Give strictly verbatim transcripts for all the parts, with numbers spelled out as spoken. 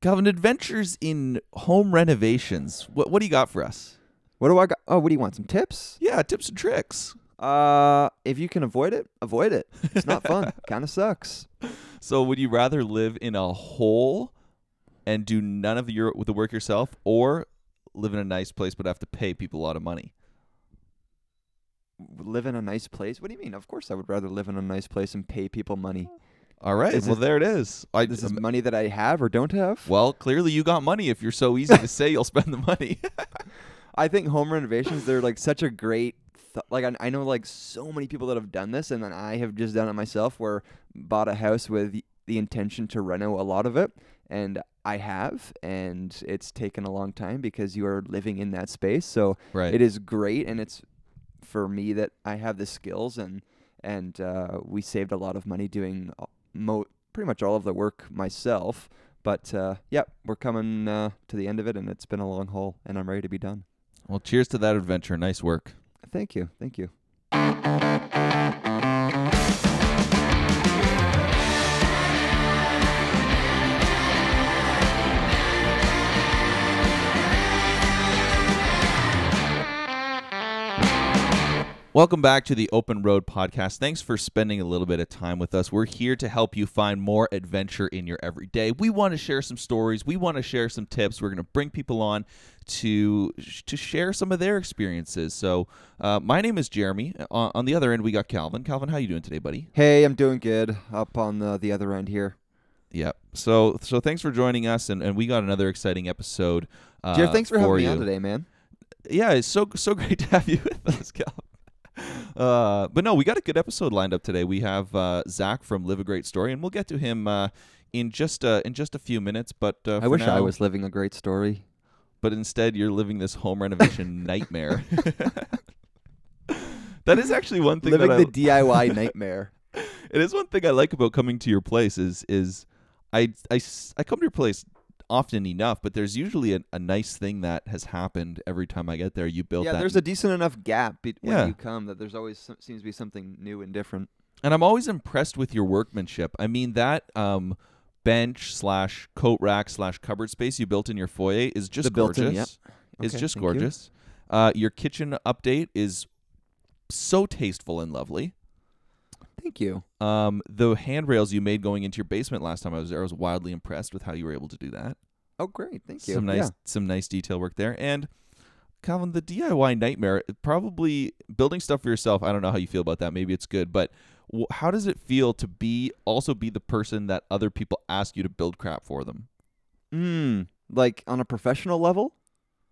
Calvin, adventures in home renovations. What what do you got for us? What do I got? Oh, what do you want? Some tips? Yeah, tips and tricks. Uh, if you can avoid it, avoid it. It's not fun. Kind of sucks. So would you rather live in a hole and do none of your, the work yourself, or live in a nice place but have to pay people a lot of money? Live in a nice place? What do you mean? Of course I would rather live in a nice place and pay people money. All right. Is well, this, there it is. I, this is um, money that I have or don't have? Well, clearly you got money if you're so easy to say you'll spend the money. I think home renovations, they're like such a great... Like I, I know like so many people that have done this, and then I have just done it myself, where bought a house with the, the intention to reno a lot of it, and I have, and it's taken a long time because you are living in that space. So right. It is great, and it's for me that I have the skills, and and uh, we saved a lot of money doing mo- pretty much all of the work myself. But uh, yeah, we're coming uh, to the end of it, and it's been a long haul, and I'm ready to be done. Well, cheers to that adventure. Nice work. Thank you. Thank you. Welcome back to the Open Road Podcast. Thanks for spending a little bit of time with us. We're here to help you find more adventure in your everyday. We want to share some stories. We want to share some tips. We're going to bring people on to to share some of their experiences. So uh, my name is Jeremy. On, on the other end, we got Calvin. Calvin, how you doing today, buddy? Hey, I'm doing good. Up on the, the other end here. Yep. So so thanks for joining us, and, and we got another exciting episode. Uh, Jeremy, thanks for, for having you. me on today, man. Yeah, it's so so great to have you with us, Calvin. Uh, but no, we got a good episode lined up today. We have uh, Zach from Live A Great Story, and we'll get to him uh, in just uh, in just a few minutes. But uh, I wish now, I was living a great story, but instead you're living this home renovation nightmare. That is actually one thing. Living that I, the D I Y nightmare. It is one thing I like about coming to your place is is I I, I come to your place often enough, but there's usually a, a nice thing that has happened every time I get there. You built yeah, that. Yeah, there's a decent enough gap be- when yeah. you come that there's always some, seems to be something new and different. And I'm always impressed with your workmanship. I mean, that um, bench slash coat rack slash cupboard space you built in your foyer is just the gorgeous. Built-in, yep. Okay, is just gorgeous. You. Uh, your kitchen update is so tasteful and lovely. Thank you. Um, the handrails you made going into your basement last time I was there, I was wildly impressed with how you were able to do that. Oh, great. Thank you. Some nice yeah. some nice detail work there. And, Calvin, the D I Y nightmare, probably building stuff for yourself, I don't know how you feel about that. Maybe it's good. But w- how does it feel to be also be the person that other people ask you to build crap for them? Mm, like on a professional level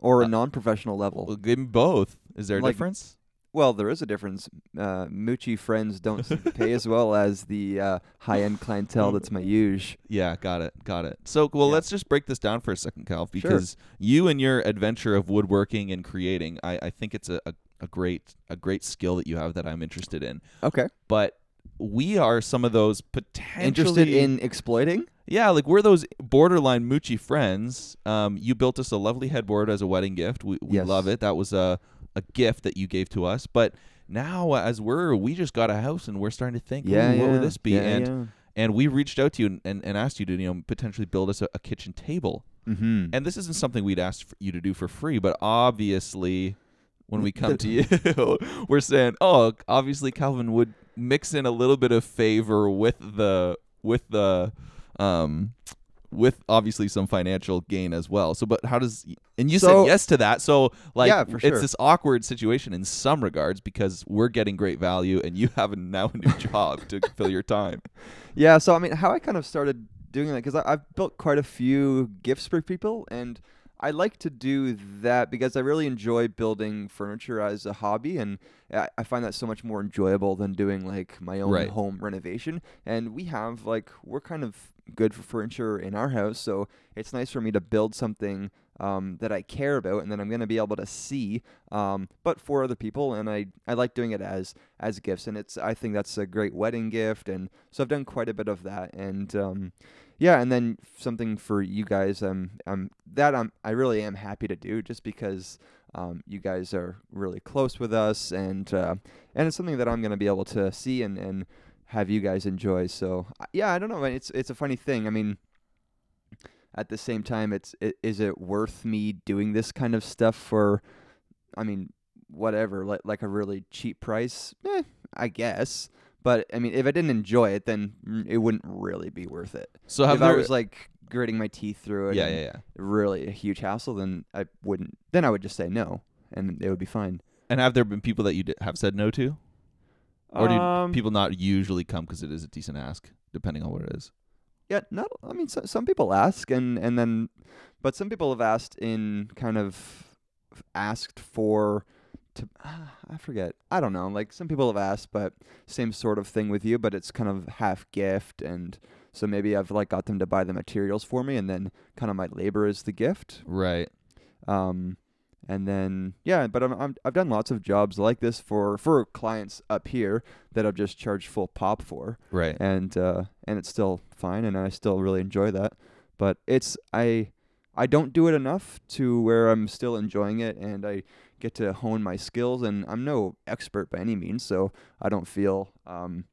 or a uh, non-professional level? Well, give me both. Is there a like, difference? Well, there is a difference. Uh, Moochie friends don't pay as well as the uh, high-end clientele that's my usual. Yeah, got it, got it. So, well, yeah. let's just break this down for a second, Calv, because sure. you and your adventure of woodworking and creating, I, I think it's a, a, a great a great skill that you have that I'm interested in. Okay. But we are some of those potentially... Interested in exploiting? Yeah, like we're those borderline Moochie friends. Um, you built us a lovely headboard as a wedding gift. We, we yes. love it. That was a... a gift that you gave to us, but now as we're we just got a house and we're starting to think yeah, yeah, what would this be yeah, and yeah. and we reached out to you and, and, and asked you to you know potentially build us a, a kitchen table mm-hmm. and this isn't something we'd ask you to do for free, but obviously when we come to you we're saying oh obviously Calvin would mix in a little bit of favor with the with the um with obviously some financial gain as well. So, but how does, and you so, said yes to that. So like, yeah, for sure. It's this awkward situation in some regards because we're getting great value and you have now a new job to fill your time. Yeah. So, I mean, how I kind of started doing that, cause I, I've built quite a few gifts for people, and I like to do that because I really enjoy building furniture as a hobby, and I, I find that so much more enjoyable than doing like my own right. home renovation. And we have like, we're kind of good for furniture in our house, so it's nice for me to build something um, that I care about and that I'm going to be able to see, um, but for other people, and I, I like doing it as as gifts, and it's I think that's a great wedding gift, and so I've done quite a bit of that, and um, yeah, and then something for you guys, um, um, that I'm I really am happy to do just because um, you guys are really close with us, and uh, and it's something that I'm going to be able to see and and. Have you guys enjoy. So yeah, I don't know. It's it's a funny thing. I mean, at the same time, it's it, is it worth me doing this kind of stuff for, I mean, whatever, like, like a really cheap price? Eh, I guess. But, I mean, if I didn't enjoy it, then it wouldn't really be worth it. So have If there... I was, like, gritting my teeth through it yeah, and yeah, yeah. really a huge hassle, then I wouldn't. Then I would just say no, and it would be fine. And have there been people that you have said no to? Or do um, people not usually come because it is a decent ask, depending on what it is? Yeah, not. I mean, so, some people ask, and, and then, but some people have asked in kind of asked for, to uh, I forget. I don't know. Like, some people have asked, but same sort of thing with you, but it's kind of half gift, and so maybe I've like got them to buy the materials for me, and then kind of my labor is the gift. Right. Um. And then, yeah, but I'm, I'm, I've done lots of jobs like this for, for clients up here that I've just charged full pop for. Right. And uh, and it's still fine, and I still really enjoy that. But it's I I don't do it enough to where I'm still enjoying it, and I get to hone my skills. And I'm no expert by any means, so I don't feel um,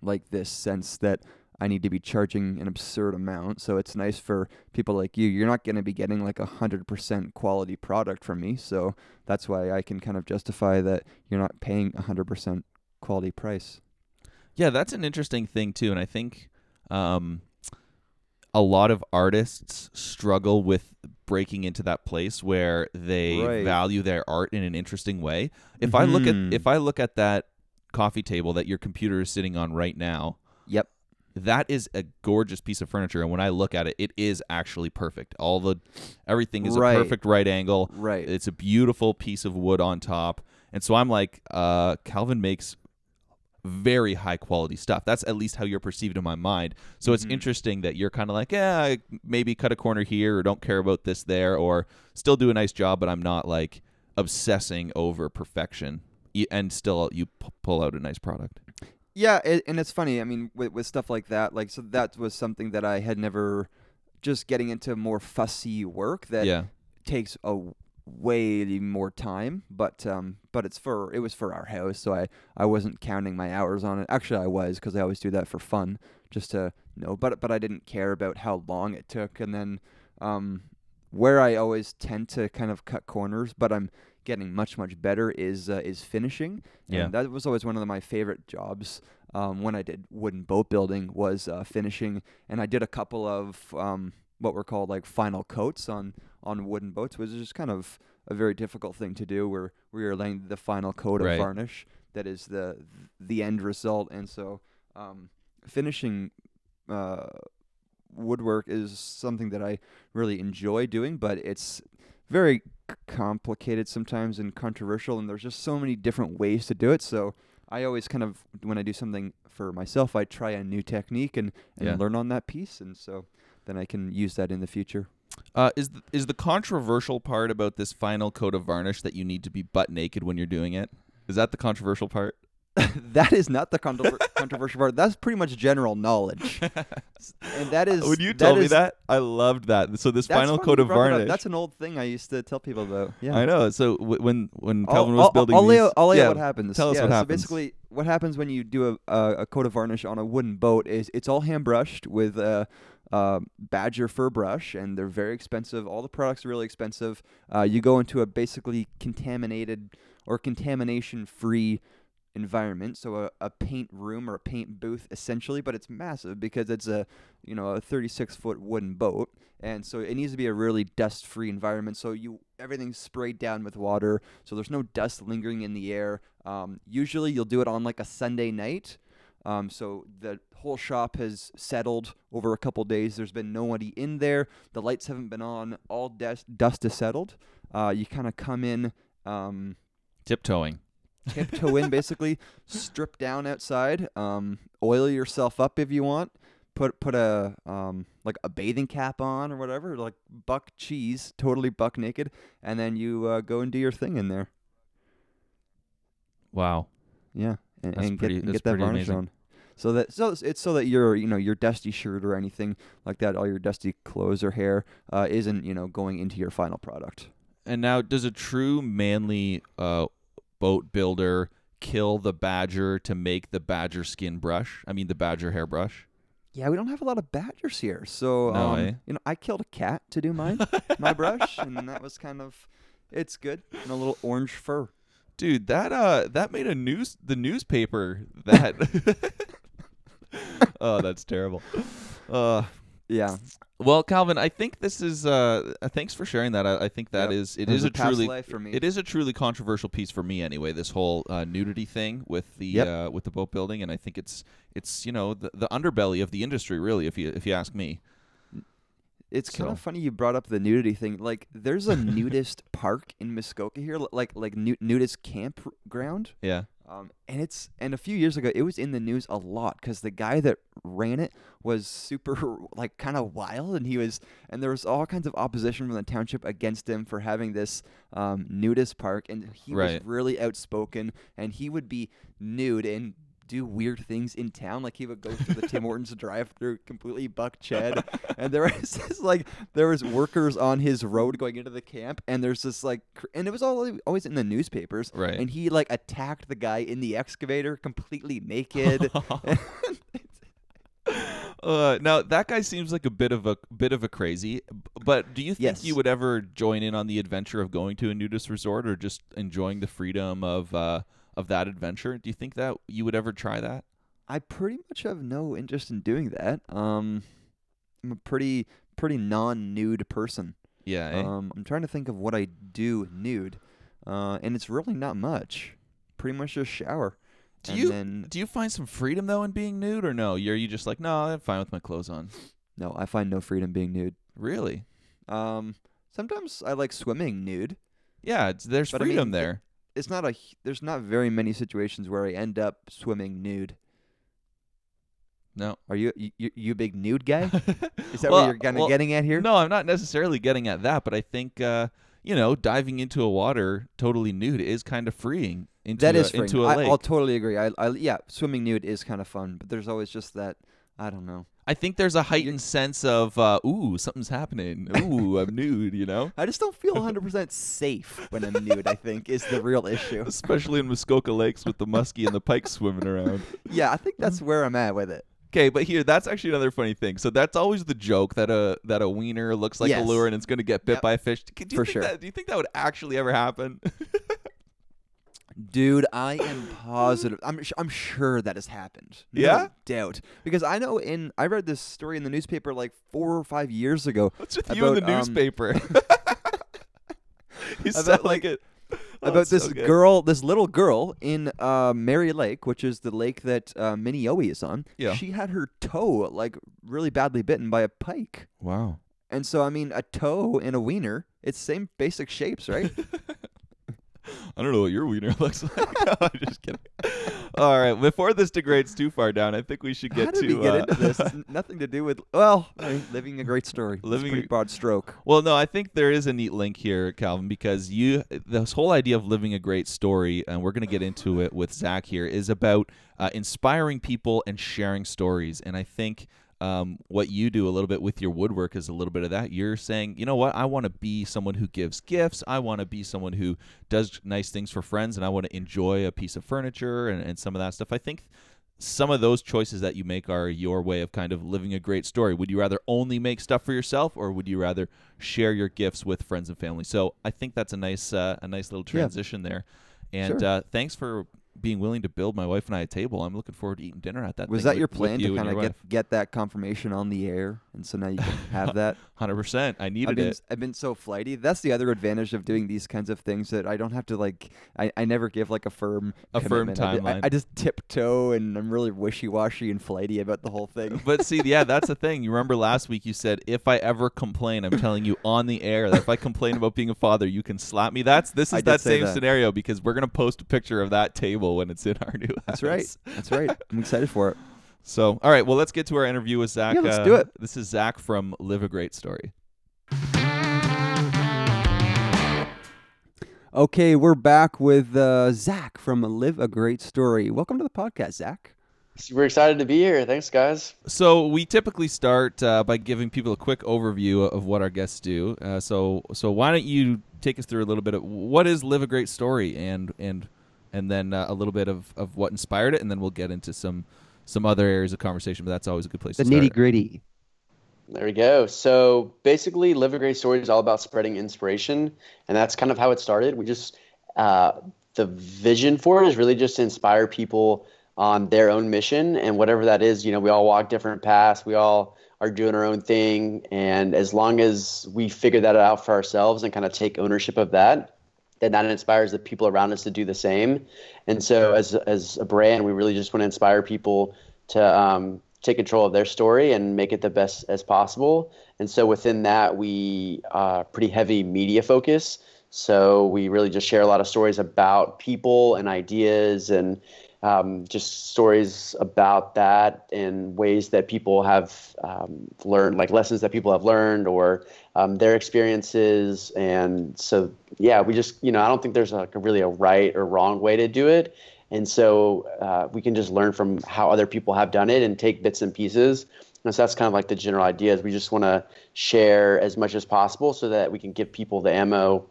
like this sense that I need to be charging an absurd amount. So it's nice for people like you. You're not going to be getting like a hundred percent quality product from me. So that's why I can kind of justify that you're not paying a hundred percent quality price. Yeah. That's an interesting thing too. And I think, um, a lot of artists struggle with breaking into that place where they right. value their art in an interesting way. If mm-hmm. I look at, if I look at that coffee table that your computer is sitting on right now, yep. that is a gorgeous piece of furniture, and when I look at it, it is actually perfect. All the everything is right. a perfect right angle. Right. It's a beautiful piece of wood on top. And so I'm like, uh, Calvin makes very high quality stuff. That's at least how you're perceived in my mind. So it's mm-hmm. interesting that you're kind of like, yeah, I maybe cut a corner here, or don't care about this there, or still do a nice job, but I'm not like obsessing over perfection, and still you p- pull out a nice product. Yeah, it, and it's funny. I mean, with, with stuff like that, like so that was something that I had never, just getting into more fussy work that yeah. takes a way more time. But um, but it's for it was for our house, so I, I wasn't counting my hours on it. Actually, I was, because I always do that for fun, just to know. But but I didn't care about how long it took, and then um, where I always tend to kind of cut corners, but I'm getting much, much better is uh, is finishing. And yeah. that was always one of my favorite jobs um, when I did wooden boat building was uh, finishing. And I did a couple of um, what were called like final coats on, on wooden boats, which is just kind of a very difficult thing to do where, where you're laying the final coat of right. varnish that is the the end result. And so um, finishing uh, woodwork is something that I really enjoy doing, but it's very complicated sometimes and controversial, and there's just so many different ways to do it. So I always kind of, when I do something for myself, I try a new technique and, and yeah. learn on that piece, and so then I can use that in the future. Uh, is the, is the controversial part about this final coat of varnish that you need to be butt naked when you're doing it? Is that the controversial part? That is not the contro- controversial part. That's pretty much general knowledge. And that is when you told me that, I loved that. So this final coat of varnish. That's an old thing I used to tell people about. Yeah, I know. So w- when when Calvin I'll, was I'll, building, I'll lay out yeah, what happens. Tell us yeah, what happens. So basically, what happens when you do a, a a coat of varnish on a wooden boat is it's all hand brushed with a. Uh, badger fur brush, and they're very expensive. All the products are really expensive. Uh, you go into a basically contaminated or contamination-free environment, so a, a paint room or a paint booth essentially, but it's massive because it's a you know a thirty-six foot wooden boat, and so it needs to be a really dust-free environment. So you everything's sprayed down with water, so there's no dust lingering in the air. Um, usually, you'll do it on like a Sunday night. Um, so the whole shop has settled over a couple days. There's been nobody in there. The lights haven't been on. All des- dust is settled. Uh, you kind of come in. Um, tiptoeing. Tiptoe in, basically. Strip down outside. Um, oil yourself up if you want. Put put a um, like a bathing cap on or whatever. Like buck cheese, totally buck naked. And then you uh, go and do your thing in there. Wow. Yeah. And, and pretty, get, and get that varnish on, so that so it's so that your you know your dusty shirt or anything like that, all your dusty clothes or hair uh, isn't you know going into your final product. And now, does a true manly uh, boat builder kill the badger to make the badger skin brush? I mean, the badger hair brush. yeah, we don't have a lot of badgers here. So, no, um, eh? you know, I killed a cat to do mine, my brush, and that was kind of, it's good. And a little orange fur. Dude, that uh, that made a news the newspaper. That oh, that's terrible. Uh, yeah. Well, Calvin, I think this is. Uh, thanks for sharing that. I, I think that yep. is. It, it is a, a truly. Life for me. It is a truly controversial piece for me, anyway. This whole uh, nudity thing with the yep. uh, with the boat building, and I think it's it's you know the, the underbelly of the industry, really. If you if you ask me. It's so. kind of funny you brought up the nudity thing. Like, there's a nudist park in Muskoka here, like like nu- nudist campground. Yeah. Um, and it's and a few years ago, it was in the news a lot because the guy that ran it was super, like, kind of wild, and he was and there was all kinds of opposition from the township against him for having this um, nudist park, and he right. was really outspoken, and he would be nude and do weird things in town. Like, he would go through the Tim Hortons drive-through completely buck chad, and there was this, like, there was workers on his road going into the camp, and there's this, like, and it was all always in the newspapers, right? And he, like, attacked the guy in the excavator completely naked. Uh, now that guy seems like a bit of a bit of a crazy, but do you think yes. you would ever join in on the adventure of going to a nudist resort, or just enjoying the freedom of uh of that adventure? Do you think that you would ever try that? I pretty much have no interest in doing that. Um, I'm a pretty pretty non-nude person. Yeah. Eh? Um, I'm trying to think of what I do nude, uh, and it's really not much. Pretty much just shower. Do and you then, do you find some freedom though in being nude, or no? You're you just like, no, I'm fine with my clothes on. No, I find no freedom being nude. Really? Um, sometimes I like swimming nude. Yeah, it's, there's but freedom I mean, there. It, It's not a. There's not very many situations where I end up swimming nude. No. Are you you, you a big nude guy? Is that well, what you're kind of well, getting at here? No, I'm not necessarily getting at that, but I think uh, you know, diving into a water totally nude is kind of freeing. Into that is a, freeing. Into a lake. I, I'll totally agree. I, I yeah, swimming nude is kind of fun, but there's always just that. I don't know. I think there's a heightened sense of, uh, ooh, something's happening. Ooh, I'm nude, you know? I just don't feel one hundred percent safe when I'm nude, I think, is the real issue. Especially in Muskoka Lakes with the muskie and the pike swimming around. Yeah, I think that's where I'm at with it. Okay, but here, that's actually another funny thing. So that's always the joke that a that a wiener looks like yes. a lure and it's going to get bit yep. by a fish. Do you For think sure. That, do you think that would actually ever happen? Dude, I am positive. I'm sh- I'm sure that has happened. No yeah? doubt. Because I know in I read this story in the newspaper like four or five years ago. What's with about, you in the um, newspaper? You sound about, like it. Oh, about this so girl, this little girl in uh, Mary Lake, which is the lake that uh, Minnie-O E is on. Yeah. She had her toe like really badly bitten by a pike. Wow. And so I mean, a toe and a wiener, it's same basic shapes, right? I don't know what your wiener looks like. No, I'm just kidding. All right, before this degrades too far down, I think we should get How did to. We get uh, into this? It's nothing to do with well, I mean, living a great story. Living it's a pretty broad stroke. Well, no, I think there is a neat link here, Calvin, because you this whole idea of living a great story, and we're going to get into it with Zach here, is about uh, inspiring people and sharing stories, and I think. Um, what you do a little bit with your woodwork is a little bit of that. You're saying, you know what, I want to be someone who gives gifts. I want to be someone who does nice things for friends, and I want to enjoy a piece of furniture and, and some of that stuff. I think some of those choices that you make are your way of kind of living a great story. Would you rather only make stuff for yourself, or would you rather share your gifts with friends and family? So I think that's a nice, uh, a nice little transition yeah. there. And sure. uh, thanks for being willing to build my wife and I a table. I'm looking forward to eating dinner at that. Was that your plan to kind of get, get that confirmation on the air? And so now you can have that? one hundred percent. I needed I've been, it. I've been so flighty. That's the other advantage of doing these kinds of things, that I don't have to like, I, I never give like a firm A commitment. firm timeline. I, I just tiptoe, and I'm really wishy-washy and flighty about the whole thing. But see, yeah, that's the thing. You remember last week you said, if I ever complain, I'm telling you on the air that if I complain about being a father, you can slap me. That's This is I that same that. scenario, because we're going to post a picture of that table when it's in our new house. That's right. That's right. I'm excited for it. So, all right. Well, let's get to our interview with Zach. Yeah, let's uh, do it. This is Zach from Live A Great Story. Okay, we're back with uh, Zach from Live A Great Story. Welcome to the podcast, Zach. We're excited to be here. Thanks, guys. So we typically start uh, by giving people a quick overview of what our guests do. Uh, so, so why don't you take us through a little bit of what is Live A Great Story and and And then uh, a little bit of, of what inspired it, and then we'll get into some some other areas of conversation, but that's always a good place the to start. The nitty-gritty. There we go. So basically, Live a Great Story is all about spreading inspiration, and that's kind of how it started. We just uh, the vision for it is really just to inspire people on their own mission, and whatever that is. You know, we all walk different paths. We all are doing our own thing, and as long as we figure that out for ourselves and kind of take ownership of that, then that inspires the people around us to do the same. And so, as as a brand, we really just want to inspire people to um, take control of their story and make it the best as possible. And so within that, we uh pretty heavy media focus. So we really just share a lot of stories about people and ideas and um, just stories about that and ways that people have um, learned, like lessons that people have learned or um, their experiences. And so, yeah, we just, you know, I don't think there's like a really a right or wrong way to do it. And so uh, we can just learn from how other people have done it and take bits and pieces. And so that's kind of like the general idea is we just want to share as much as possible so that we can give people the ammo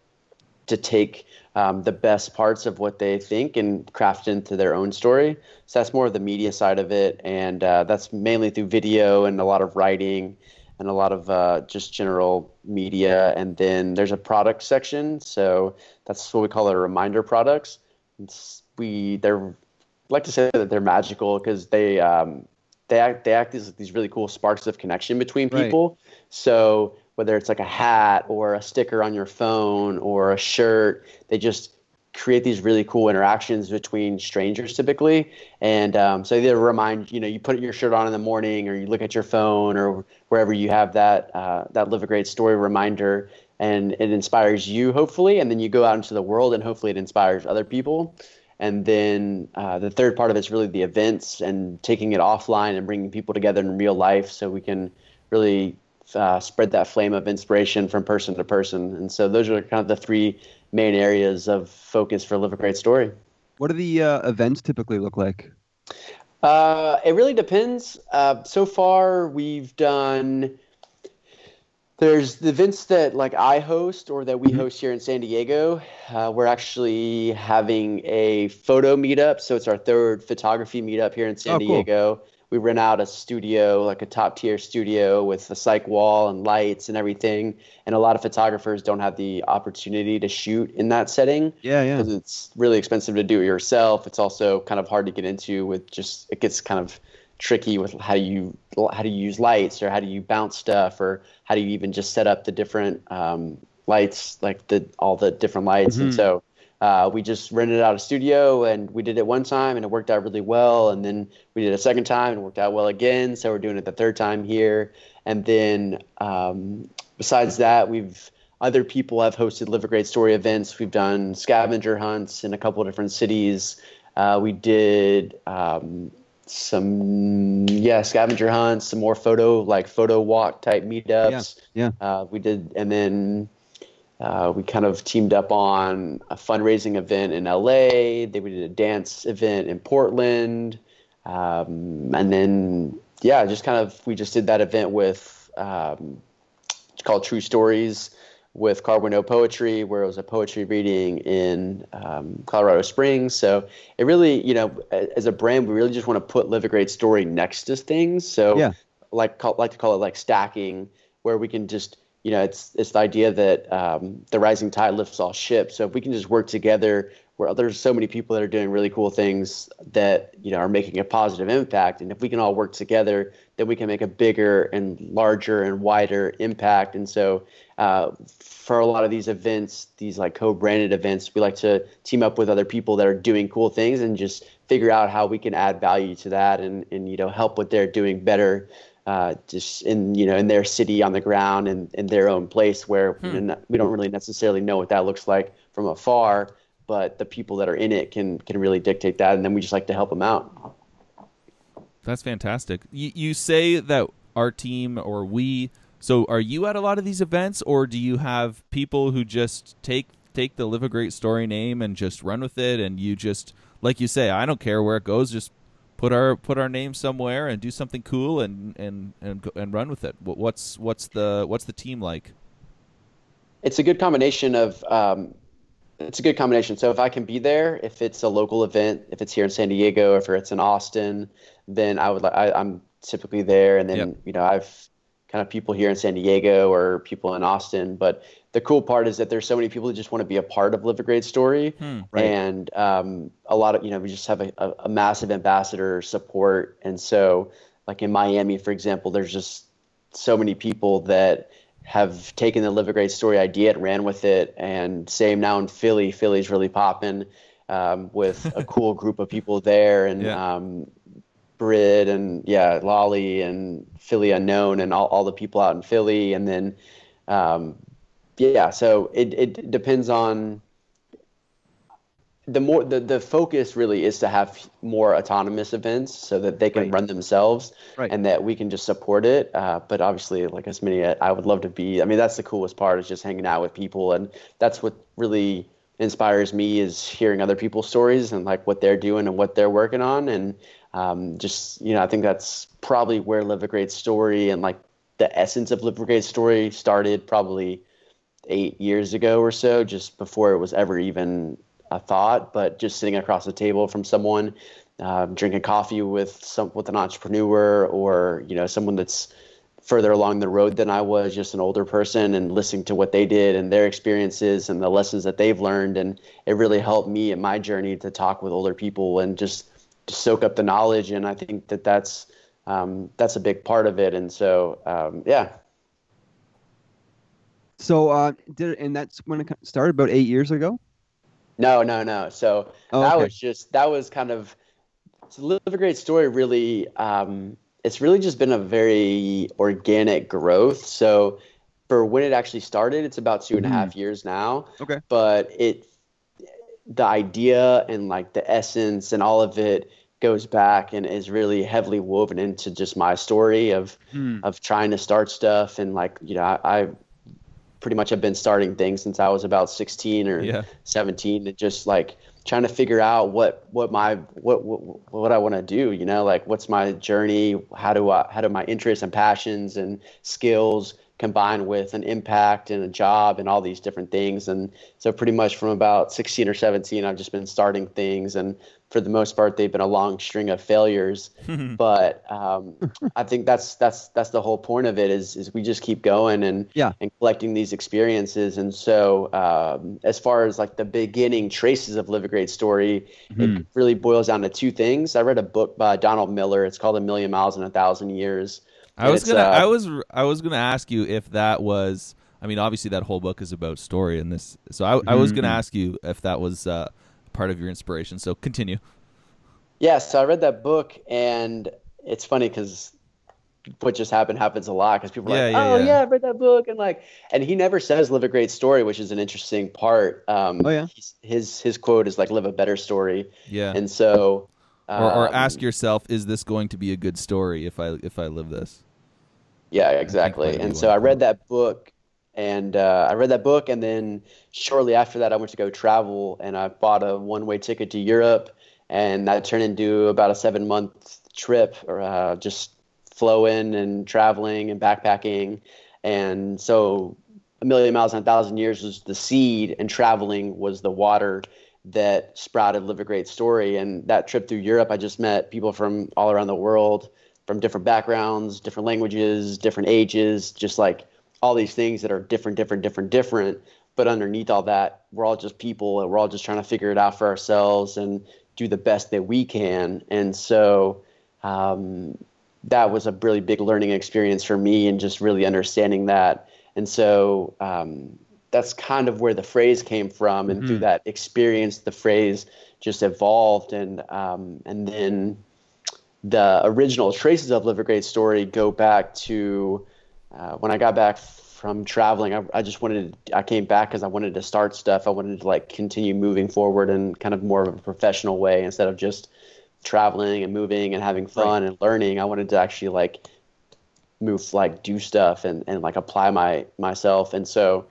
to take um, the best parts of what they think and craft into their own story. So that's more of the media side of it. And uh, that's mainly through video and a lot of writing and a lot of uh, just general media. And then there's a product section. So that's what we call our reminder products. It's, We they're like to say that they're magical because they um, they act they act as these really cool sparks of connection between people. Right. So whether it's like a hat or a sticker on your phone or a shirt, they just create these really cool interactions between strangers typically. And um, so they remind you know you put your shirt on in the morning or you look at your phone or wherever you have that uh, that Live a Great Story reminder. And it inspires you hopefully, and then you go out into the world and hopefully it inspires other people. And then uh, the third part of it's really the events and taking it offline and bringing people together in real life so we can really uh, spread that flame of inspiration from person to person. And so those are kind of the three main areas of focus for Live a Great Story. What do the uh, events typically look like? Uh, it really depends. Uh, so far we've done... There's the events that like I host or that we host here in San Diego. Uh, we're actually having a photo meetup. So it's our third photography meetup here in San oh, Diego. Cool. We rent out a studio, like a top tier studio with a psych wall and lights and everything. And a lot of photographers don't have the opportunity to shoot in that setting. Yeah, yeah. Because it's really expensive to do it yourself. It's also kind of hard to get into with just, it gets kind of tricky with how you how do you use lights or how do you bounce stuff or how do you even just set up the different um, lights, like the all the different lights. Mm-hmm. And so uh, we just rented out a studio and we did it one time and it worked out really well. And then we did a second time and it worked out well again. So we're doing it the third time here. And then um, besides that, we've other people have hosted Live a Great Story events. We've done scavenger hunts in a couple of different cities. Uh, we did um, – Some yeah scavenger hunts, some more photo like photo walk type meetups. Yeah, yeah. Uh, we did, and then uh, we kind of teamed up on a fundraising event in L A. Then we did a dance event in Portland, um, and then yeah, just kind of we just did that event with um, it's called True Stories with Carl Winnow Poetry, where it was a poetry reading in um, Colorado Springs. So it really, you know, as a brand, we really just want to put Live a Great Story next to things. So yeah. like call, like to call it like stacking, where we can just, you know, it's it's the idea that um, the rising tide lifts all ships. So if we can just work together, where there's so many people that are doing really cool things that, you know, are making a positive impact. And if we can all work together, then we can make a bigger and larger and wider impact. And so uh, for a lot of these events, these like co-branded events, we like to team up with other people that are doing cool things and just figure out how we can add value to that and, and you know, help what they're doing better uh, just in, you know, in their city on the ground and in their own place where hmm. we don't really necessarily know what that looks like from afar. But the people that are in it can can really dictate that, and then we just like to help them out. That's fantastic. You you say that our team or we. So, are you at a lot of these events, or do you have people who just take take the Live a Great Story name and just run with it? And you just like you say, I don't care where it goes. Just put our put our name somewhere and do something cool and and and and run with it. What's what's the what's the team like? It's a good combination of. Um, it's a good combination. So if I can be there, if it's a local event, if it's here in San Diego, if it's in Austin, then I would. I, I'm typically there, and then yep. you know I've kind of people here in San Diego or people in Austin. But the cool part is that there's so many people who just want to be a part of Live a Great Story, hmm, right. and um, a lot of you know we just have a, a, a massive ambassador support, and so like in Miami, for example, there's just so many people that have taken the Live a Great Story idea and ran with it. And same now in Philly, Philly's really popping um, with a cool group of people there and yeah. um, Brid and yeah, Lolly and Philly Unknown and all, all the people out in Philly. And then, um, yeah, so it, it depends on the more, the, the focus really is to have more autonomous events so that they can right. run themselves right. and that we can just support it. Uh, but obviously like as many, I would love to be, I mean, that's the coolest part is just hanging out with people. And that's what really inspires me is hearing other people's stories and like what they're doing and what they're working on. And, um, just, you know, I think that's probably where Live a Great Story and like the essence of Live a Great Story started probably eight years ago or so, just before it was ever even a thought, but just sitting across the table from someone, um, drinking coffee with some with an entrepreneur or you know someone that's further along the road than I was, just an older person, and listening to what they did and their experiences and the lessons that they've learned, and it really helped me in my journey to talk with older people and just, just soak up the knowledge. And I think that that's um, that's a big part of it. And so um, yeah. So uh, did and that's when it started about eight years ago. No, no, no. So oh, that okay. was just, that was kind of, so Live a Great Story really, um, it's really just been a very organic growth. So for when it actually started, it's about two and a half mm. years now. Okay. But it, the idea and like the essence and all of it goes back and is really heavily woven into just my story of, mm. of trying to start stuff. And like, you know, I, I pretty much have been starting things since I was about sixteen or yeah. seventeen, and just like trying to figure out what, what my, what, what, what I want to do, you know, like what's my journey? How do I, how do my interests and passions and skills combine with an impact and a job and all these different things? And so pretty much from about sixteen or seventeen, I've just been starting things. And for the most part, they've been a long string of failures, but um, I think that's that's that's the whole point of it is is we just keep going and yeah. and collecting these experiences. And so um, as far as like the beginning traces of Live a Great Story, mm-hmm. it really boils down to two things. I read a book by Donald Miller. It's called A Million Miles in a Thousand Years. I was gonna uh, I was I was gonna ask you if that was. I mean, obviously that whole book is about story and this. So I, mm-hmm. I was gonna ask you if that was. Uh, part of your inspiration. So continue. Yeah. So I read that book, and it's funny because what just happened happens a lot because people are yeah, like, yeah, oh yeah. yeah, I read that book. And like, and he never says live a great story, which is an interesting part. Um, oh, yeah. His, his, his quote is like live a better story. Yeah. And so, um, or, or ask yourself, is this going to be a good story? If I, if I live this. Yeah, exactly. And so I read that book. And uh, I read that book, and then shortly after that, I went to go travel, and I bought a one-way ticket to Europe, and that turned into about a seven-month trip, or uh, just flowing and traveling and backpacking. And so A Million Miles in a Thousand Years was the seed, and traveling was the water that sprouted Live a Great Story. And that trip through Europe, I just met people from all around the world, from different backgrounds, different languages, different ages, just like all these things that are different, different, different, different. But underneath all that, we're all just people, and we're all just trying to figure it out for ourselves and do the best that we can. And so um, that was a really big learning experience for me, and just really understanding that. And so um, that's kind of where the phrase came from. And mm-hmm. through that experience, the phrase just evolved. And um, and then the original traces of Live a Great Story go back to Uh, when I got back from traveling, I, I just wanted – I came back because I wanted to start stuff. I wanted to, like, continue moving forward in kind of more of a professional way instead of just traveling and moving and having fun right. and learning. I wanted to actually, like, move, like, do stuff and, and like, apply my myself. And so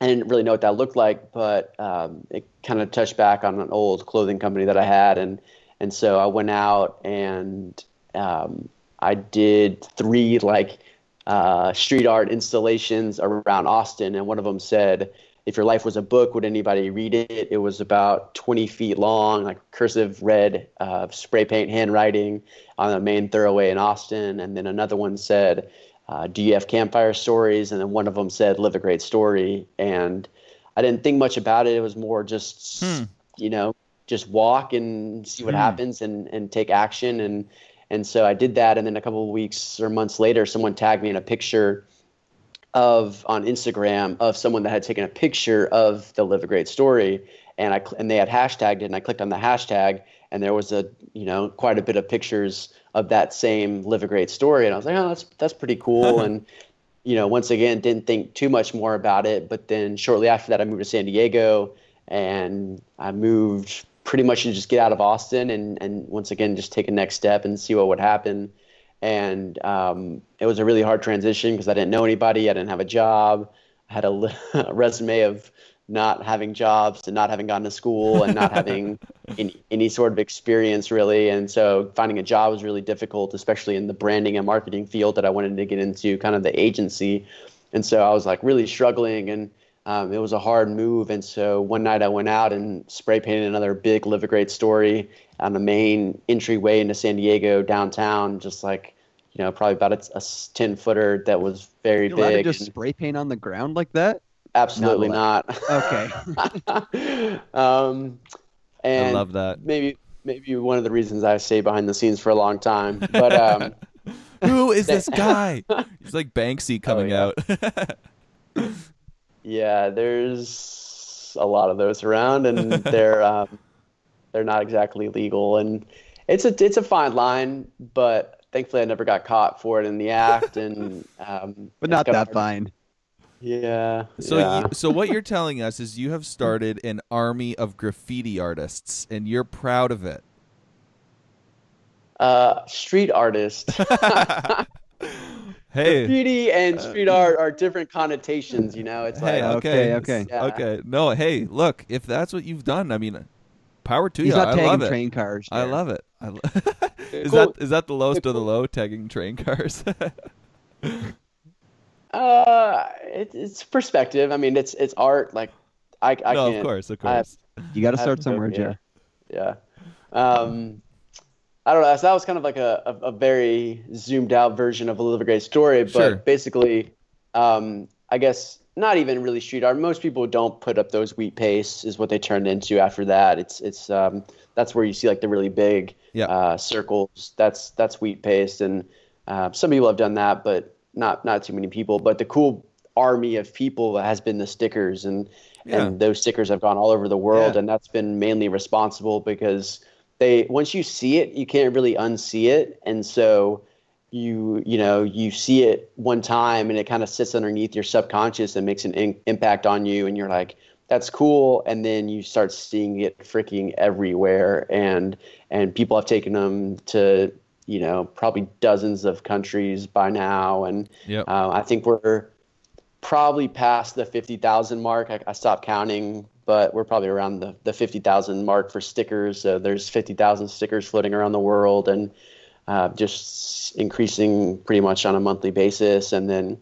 I didn't really know what that looked like, but um, it kind of touched back on an old clothing company that I had. And, and so I went out and um, I did three, like – Uh, street art installations around Austin, and one of them said, if your life was a book, would anybody read it? It was about twenty feet long, like cursive red uh, spray paint handwriting on the main thoroughway in Austin. And then another one said, uh, do you have campfire stories? And then one of them said, live a great story. And I didn't think much about it. It was more just, hmm. you know, just walk and see what hmm. happens and, and take action. And, and so I did that. And then a couple of weeks or months later, someone tagged me in a picture of on Instagram of someone that had taken a picture of the Live a Great Story, and I and they had hashtagged it, and I clicked on the hashtag, and there was a you know quite a bit of pictures of that same Live a Great Story, and I was like, oh, that's that's pretty cool. And you know once again, didn't think too much more about it. But then shortly after that, I moved to San Diego, and I moved pretty much to just get out of Austin and and once again just take a next step and see what would happen. And um, it was a really hard transition because I didn't know anybody. I didn't have a job. I had a, a resume of not having jobs and not having gone to school and not having any, any sort of experience, really. And so finding a job was really difficult, especially in the branding and marketing field that I wanted to get into, kind of the agency. And so I was like really struggling, and um, it was a hard move. And so one night I went out and spray painted another big Live a Great Story on the main entryway into San Diego downtown, just like, you know, probably about a, a ten footer that was very You're big. To just spray paint on the ground like that? Absolutely not. not. Okay. um, and I love that. Maybe, maybe one of the reasons I stay behind the scenes for a long time. But um, who is this guy? He's like Banksy coming oh, yeah. out. Yeah, there's a lot of those around, and they're. Um, They're not exactly legal, and it's a it's a fine line. But thankfully, I never got caught for it in the act, and um, but not that fine. Yeah. So yeah. You, so what you're telling us is you have started an army of graffiti artists, and you're proud of it. Uh, street artist. Hey. Graffiti and street uh, art are different connotations. You know, it's hey, like okay, okay, yeah. okay. No, hey, look, if that's what you've done, I mean. Power to He's you. Not I love train it. Cars. Yeah. I love it. I lo- is cool. that is that the lowest cool. of the low? Tagging train cars. uh, it, it's perspective. I mean, it's it's art. Like, I, I no, can't. Of course, of course. Have, you got to start somewhere, Joe. Yeah. yeah. Um, I don't know. So that was kind of like a, a, a very zoomed out version of a Live a Great Story, but sure. basically, um, I guess. Not even really street art. Most people don't put up those wheat pastes is what they turned into after that. It's it's um that's where you see like the really big yeah. uh, circles. That's that's wheat paste, and uh, some people have done that, but not not too many people. But the cool army of people has been the stickers, and yeah. and those stickers have gone all over the world, yeah. and that's been mainly responsible because they once you see it, you can't really unsee it, and so. You you know you see it one time and it kind of sits underneath your subconscious and makes an in- impact on you, and you're like, that's cool, and then you start seeing it freaking everywhere, and and people have taken them to you know probably dozens of countries by now, and yep. uh, I think we're probably past the fifty thousand mark. I, I stopped counting, but we're probably around the the fifty thousand mark for stickers. So there's fifty thousand stickers floating around the world, and. Uh, just increasing pretty much on a monthly basis. And then,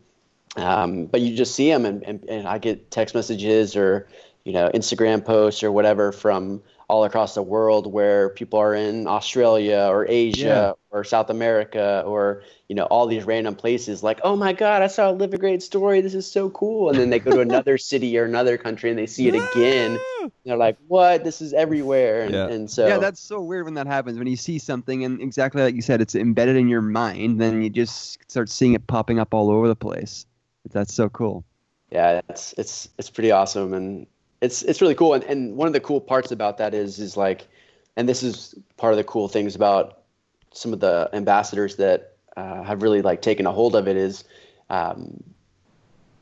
um, but you just see them and, and, and I get text messages or, you know, Instagram posts or whatever from all across the world where people are in Australia or Asia yeah. or South America or, you know, all these random places like, oh my God, I saw a Live a Great Story. This is so cool. And then they go to another city or another country and they see it again. And they're like, what? This is everywhere. And, yeah. and so, yeah, that's so weird when that happens, when you see something and exactly like you said, it's embedded in your mind. Then you just start seeing it popping up all over the place. That's so cool. Yeah. It's, it's, it's pretty awesome. And, It's it's really cool, and, and one of the cool parts about that is is like, and this is part of the cool things about some of the ambassadors that uh, have really like taken a hold of it is um,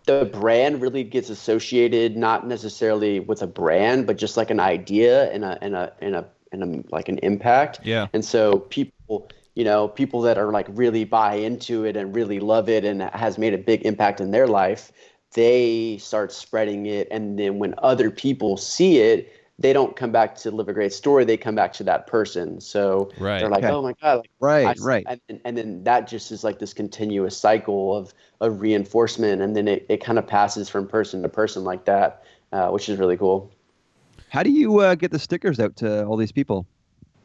the brand really gets associated not necessarily with a brand, but just like an idea and a and a and a and a, like an impact. Yeah. And so people, you know, people that are like really buy into it and really love it and has made a big impact in their life. They start spreading it, and then when other people see it, they don't come back to Live a Great Story. They come back to that person. So right. they're like, okay. "Oh my God!" Like, right, I, right. And, and then that just is like this continuous cycle of of reinforcement, and then it, it kind of passes from person to person like that. uh, which is really cool. How do you uh, get the stickers out to all these people?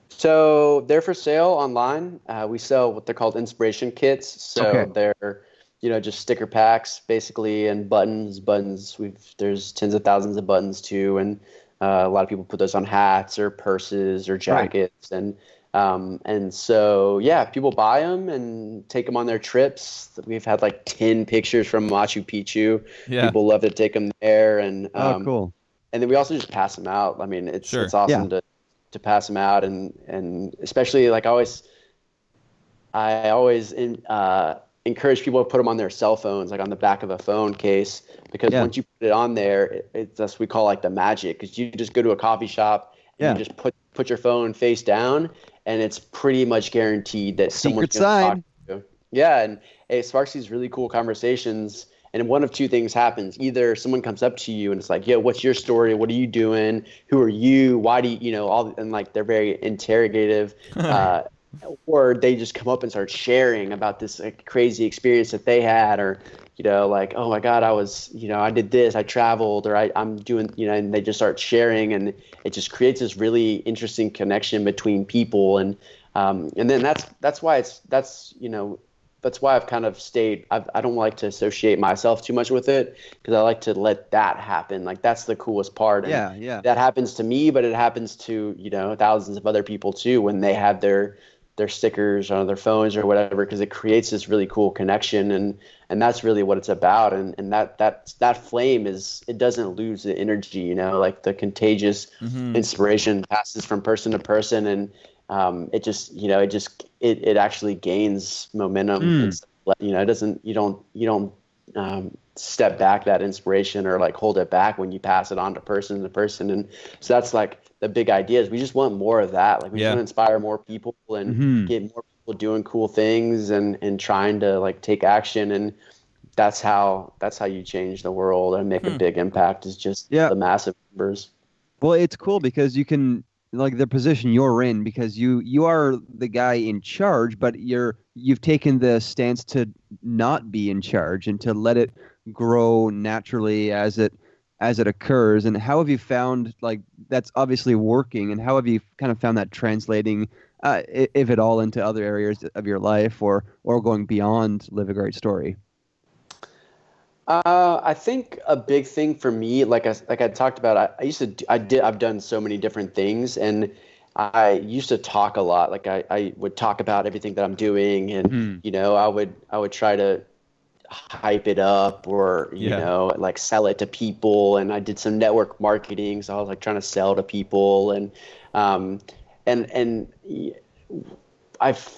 So they're for sale online. Uh, we sell what they're called inspiration kits. So okay. they're, you know, just sticker packs basically, and buttons, buttons. We've there's tens of thousands of buttons too. And uh, a lot of people put those on hats or purses or jackets. Right. And um, and so, yeah, people buy them and take them on their trips. We've had like ten pictures from Machu Picchu. Yeah. People love to take them there. And, um, oh, cool. And then we also just pass them out. I mean, it's sure. it's awesome yeah. to. to pass them out. And, and especially like I always, I always in, uh, encourage people to put them on their cell phones, like on the back of a phone case, because yeah. once you put it on there, it, it's that's we call like the magic. Cause you just go to a coffee shop and yeah. you just put, put your phone face down, and it's pretty much guaranteed that someone's gonna talk to you. Yeah. And it sparks these really cool conversations. And one of two things happens. Either someone comes up to you and it's like, yo, what's your story? What are you doing? Who are you? Why do you, you know, all, and like they're very interrogative. uh, or they just come up and start sharing about this like, crazy experience that they had, or, you know, like, oh my God, I was, you know, I did this, I traveled, or I, I'm doing, you know, and they just start sharing, and it just creates this really interesting connection between people. And, um, and then that's, that's why it's, that's, you know, that's why I've kind of stayed. I've, I don't like to associate myself too much with it, because I like to let that happen. Like that's the coolest part. And yeah, yeah. that happens to me, but it happens to, you know, thousands of other people too, when they have their their stickers on their phones or whatever, because it creates this really cool connection, and and that's really what it's about. And and that that that flame is, it doesn't lose the energy, you know, like the contagious mm-hmm. inspiration passes from person to person, and um, it just, you know, it just. It, it actually gains momentum. Mm. It's, you know, it doesn't, you don't, you don't um, step back that inspiration or like hold it back when you pass it on to person to person. And so that's like the big idea is we just want more of that. Like we yeah. just want to inspire more people and mm-hmm. get more people doing cool things and, and trying to like take action. And that's how, that's how you change the world and make mm. a big impact, is just yeah. the massive numbers. Well, it's cool because you can, like the position you're in, because you, you are the guy in charge, but you're, you've taken the stance to not be in charge and to let it grow naturally as it, as it occurs. And how have you found like, that's obviously working, and how have you kind of found that translating, uh, if at all, into other areas of your life, or, or going beyond Live a Great Story? Uh, I think a big thing for me, like I like I talked about, I, I used to, I did, I've done so many different things, and I used to talk a lot. Like I, I would talk about everything that I'm doing, and mm. you know, I would, I would try to hype it up, or you yeah. know, like sell it to people. And I did some network marketing, so I was like trying to sell to people, and um, and and I've.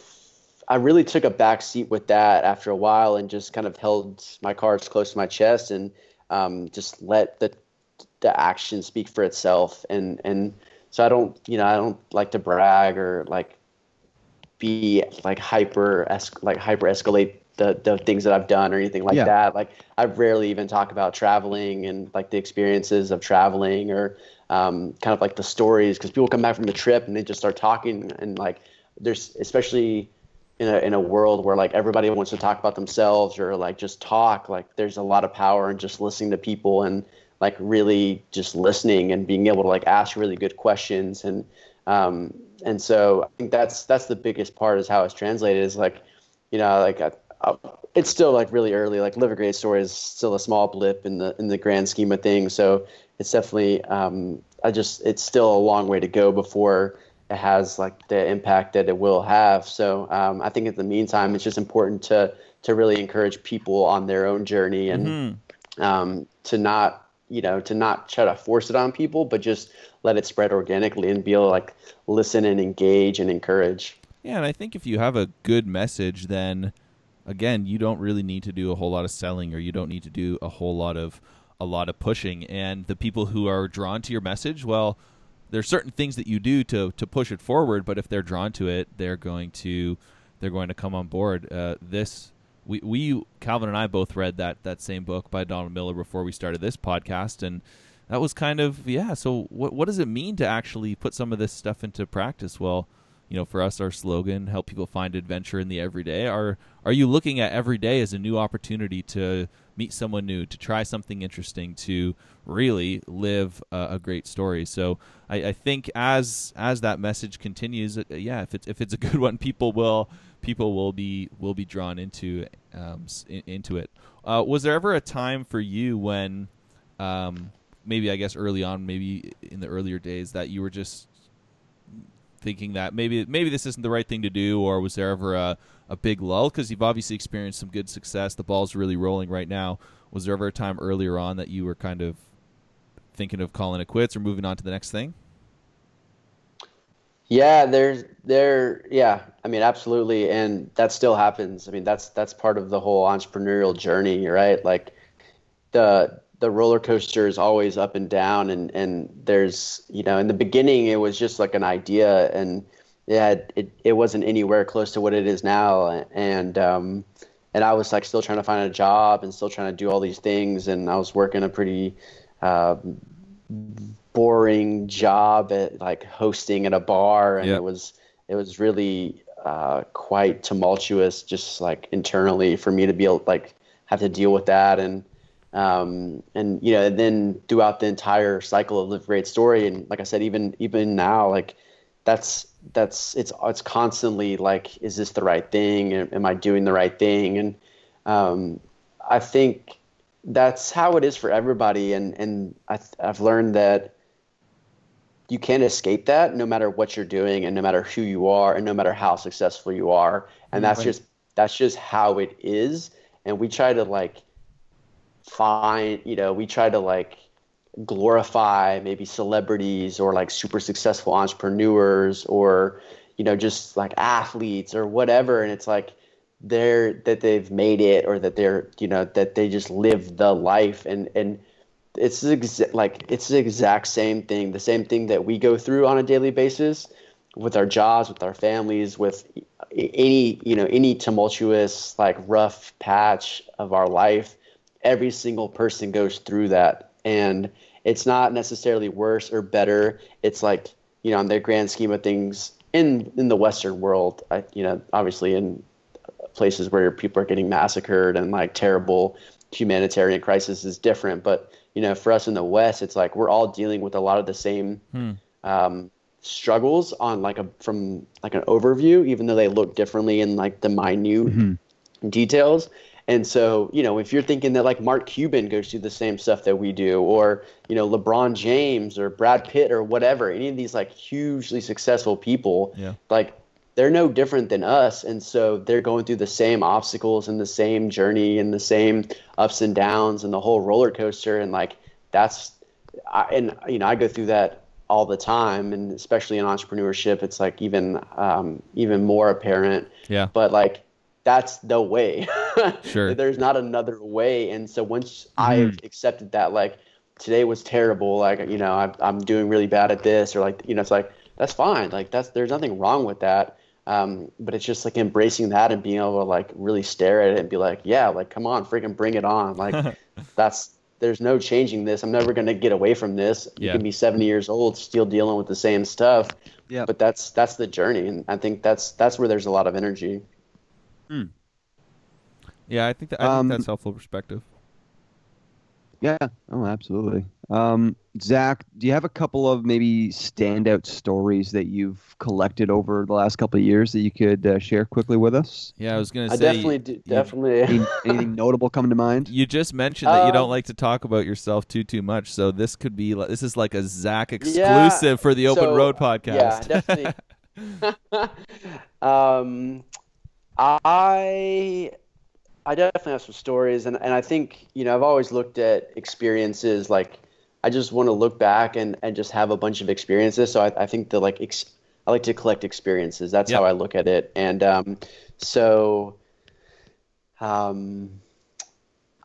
I really took a back seat with that after a while, and just kind of held my cards close to my chest, and um, just let the the action speak for itself. And and so I don't, you know, I don't like to brag or like be like hyper like hyper escalate the the things that I've done or anything like yeah. that. Like I rarely even talk about traveling and like the experiences of traveling, or um, kind of like the stories, because people come back from the trip and they just start talking, and like there's especially. In a, in a world where like everybody wants to talk about themselves or like just talk, like there's a lot of power in just listening to people, and like really just listening and being able to like ask really good questions. And, um, and so I think that's, that's the biggest part, is how it's translated, is like, you know, like I, I, it's still like really early, like Live a Great Story is still a small blip in the, in the grand scheme of things. So it's definitely, um, I just, it's still a long way to go before it has like the impact that it will have. So um, I think in the meantime, it's just important to to really encourage people on their own journey, and mm-hmm. um, to not, you know, to not try to force it on people, but just let it spread organically and be able to like listen and engage and encourage. Yeah. And I think if you have a good message, then again, you don't really need to do a whole lot of selling, or you don't need to do a whole lot of a lot of pushing. And the people who are drawn to your message, well, there's certain things that you do to, to push it forward, but if they're drawn to it, they're going to they're going to come on board. Uh, this we we Calvin and I both read that that same book by Donald Miller before we started this podcast, and that was kind of yeah. So what what does it mean to actually put some of this stuff into practice? Well, you know, for us, our slogan, help people find adventure in the everyday. Are are you looking at every day as a new opportunity to meet someone new, to try something interesting, to really live uh, a great story? So I, I think as as that message continues, uh, yeah, if it's if it's a good one, people will people will be will be drawn into um, in, into it. Uh, was there ever a time for you when um, maybe I guess early on, maybe in the earlier days, that you were just thinking that maybe maybe this isn't the right thing to do, or was there ever a a big lull? Because you've obviously experienced some good success. The ball's really rolling right now. Was there ever a time earlier on that you were kind of thinking of calling it quits or moving on to the next thing? Yeah, there's there. Yeah, I mean, absolutely. And that still happens. I mean, that's that's part of the whole entrepreneurial journey, right? Like the the roller coaster is always up and down. And, and there's, you know, in the beginning, it was just like an idea, and yeah, it, it wasn't anywhere close to what it is now. And, um, and I was like still trying to find a job and still trying to do all these things. And I was working a pretty, uh, boring job at like hosting at a bar. And yeah. it was, it was really, uh, quite tumultuous, just like internally for me to be able to like have to deal with that. And, um, and, you know, and then throughout the entire cycle of Live Great Story. And like I said, even, even now, like, that's that's it's it's constantly like, is this the right thing? Am I doing the right thing? And um, I think that's how it is for everybody. And and I th- I've learned that you can't escape that, no matter what you're doing, and no matter who you are, and no matter how successful you are. And that's just that's just how it is. And we try to like find, you know, we try to like. glorify maybe celebrities or like super successful entrepreneurs or, you know, just like athletes or whatever. And it's like they're, that they've made it, or that they're, you know, that they just live the life. And, and it's exa- like, it's the exact same thing, the same thing that we go through on a daily basis with our jobs, with our families, with any, you know, any tumultuous, like rough patch of our life. Every single person goes through that. And it's not necessarily worse or better. It's like, you know, in the grand scheme of things in, in the Western world, I, you know, obviously in places where people are getting massacred and like terrible humanitarian crisis is different. But, you know, for us in the West, it's like we're all dealing with a lot of the same hmm. um, struggles on like a from like an overview, even though they look differently in like the minute mm-hmm. details. And so, you know, if you're thinking that like Mark Cuban goes through the same stuff that we do, or, you know, LeBron James or Brad Pitt or whatever, any of these like hugely successful people, yeah. like they're no different than us. And so they're going through the same obstacles and the same journey and the same ups and downs and the whole roller coaster. And like that's I, and, you know, I go through that all the time. And especially in entrepreneurship, it's like even um, even more apparent. Yeah. But like. That's the way. Sure. There's not another way. And so once mm. I've accepted that, like today was terrible, like, you know, I'm, I'm doing really bad at this, or like, you know, it's like, that's fine. Like that's, there's nothing wrong with that. Um, but it's just like embracing that and being able to like really stare at it and be like, yeah, like, come on, freaking bring it on. Like that's, there's no changing this. I'm never going to get away from this. Yeah. You can be seventy years old, still dealing with the same stuff. Yeah. But that's, that's the journey. And I think that's, that's where there's a lot of energy. Hmm. Yeah, I think that, I think um, that's helpful perspective. Yeah, oh, absolutely. Um, Zach, do you have a couple of maybe standout stories that you've collected over the last couple of years that you could uh, share quickly with us? Yeah, I was going to say. I definitely, do, definitely. Any, anything notable coming to mind? You just mentioned that uh, you don't like to talk about yourself too, too much, so this could be like, this is like a Zach exclusive yeah, for the Open so, Road podcast. Yeah, definitely. um. I I definitely have some stories, and, and I think, you know, I've always looked at experiences like I just want to look back and, and just have a bunch of experiences. So I, I think that like ex, I like to collect experiences. That's yep. how I look at it. And um, so um,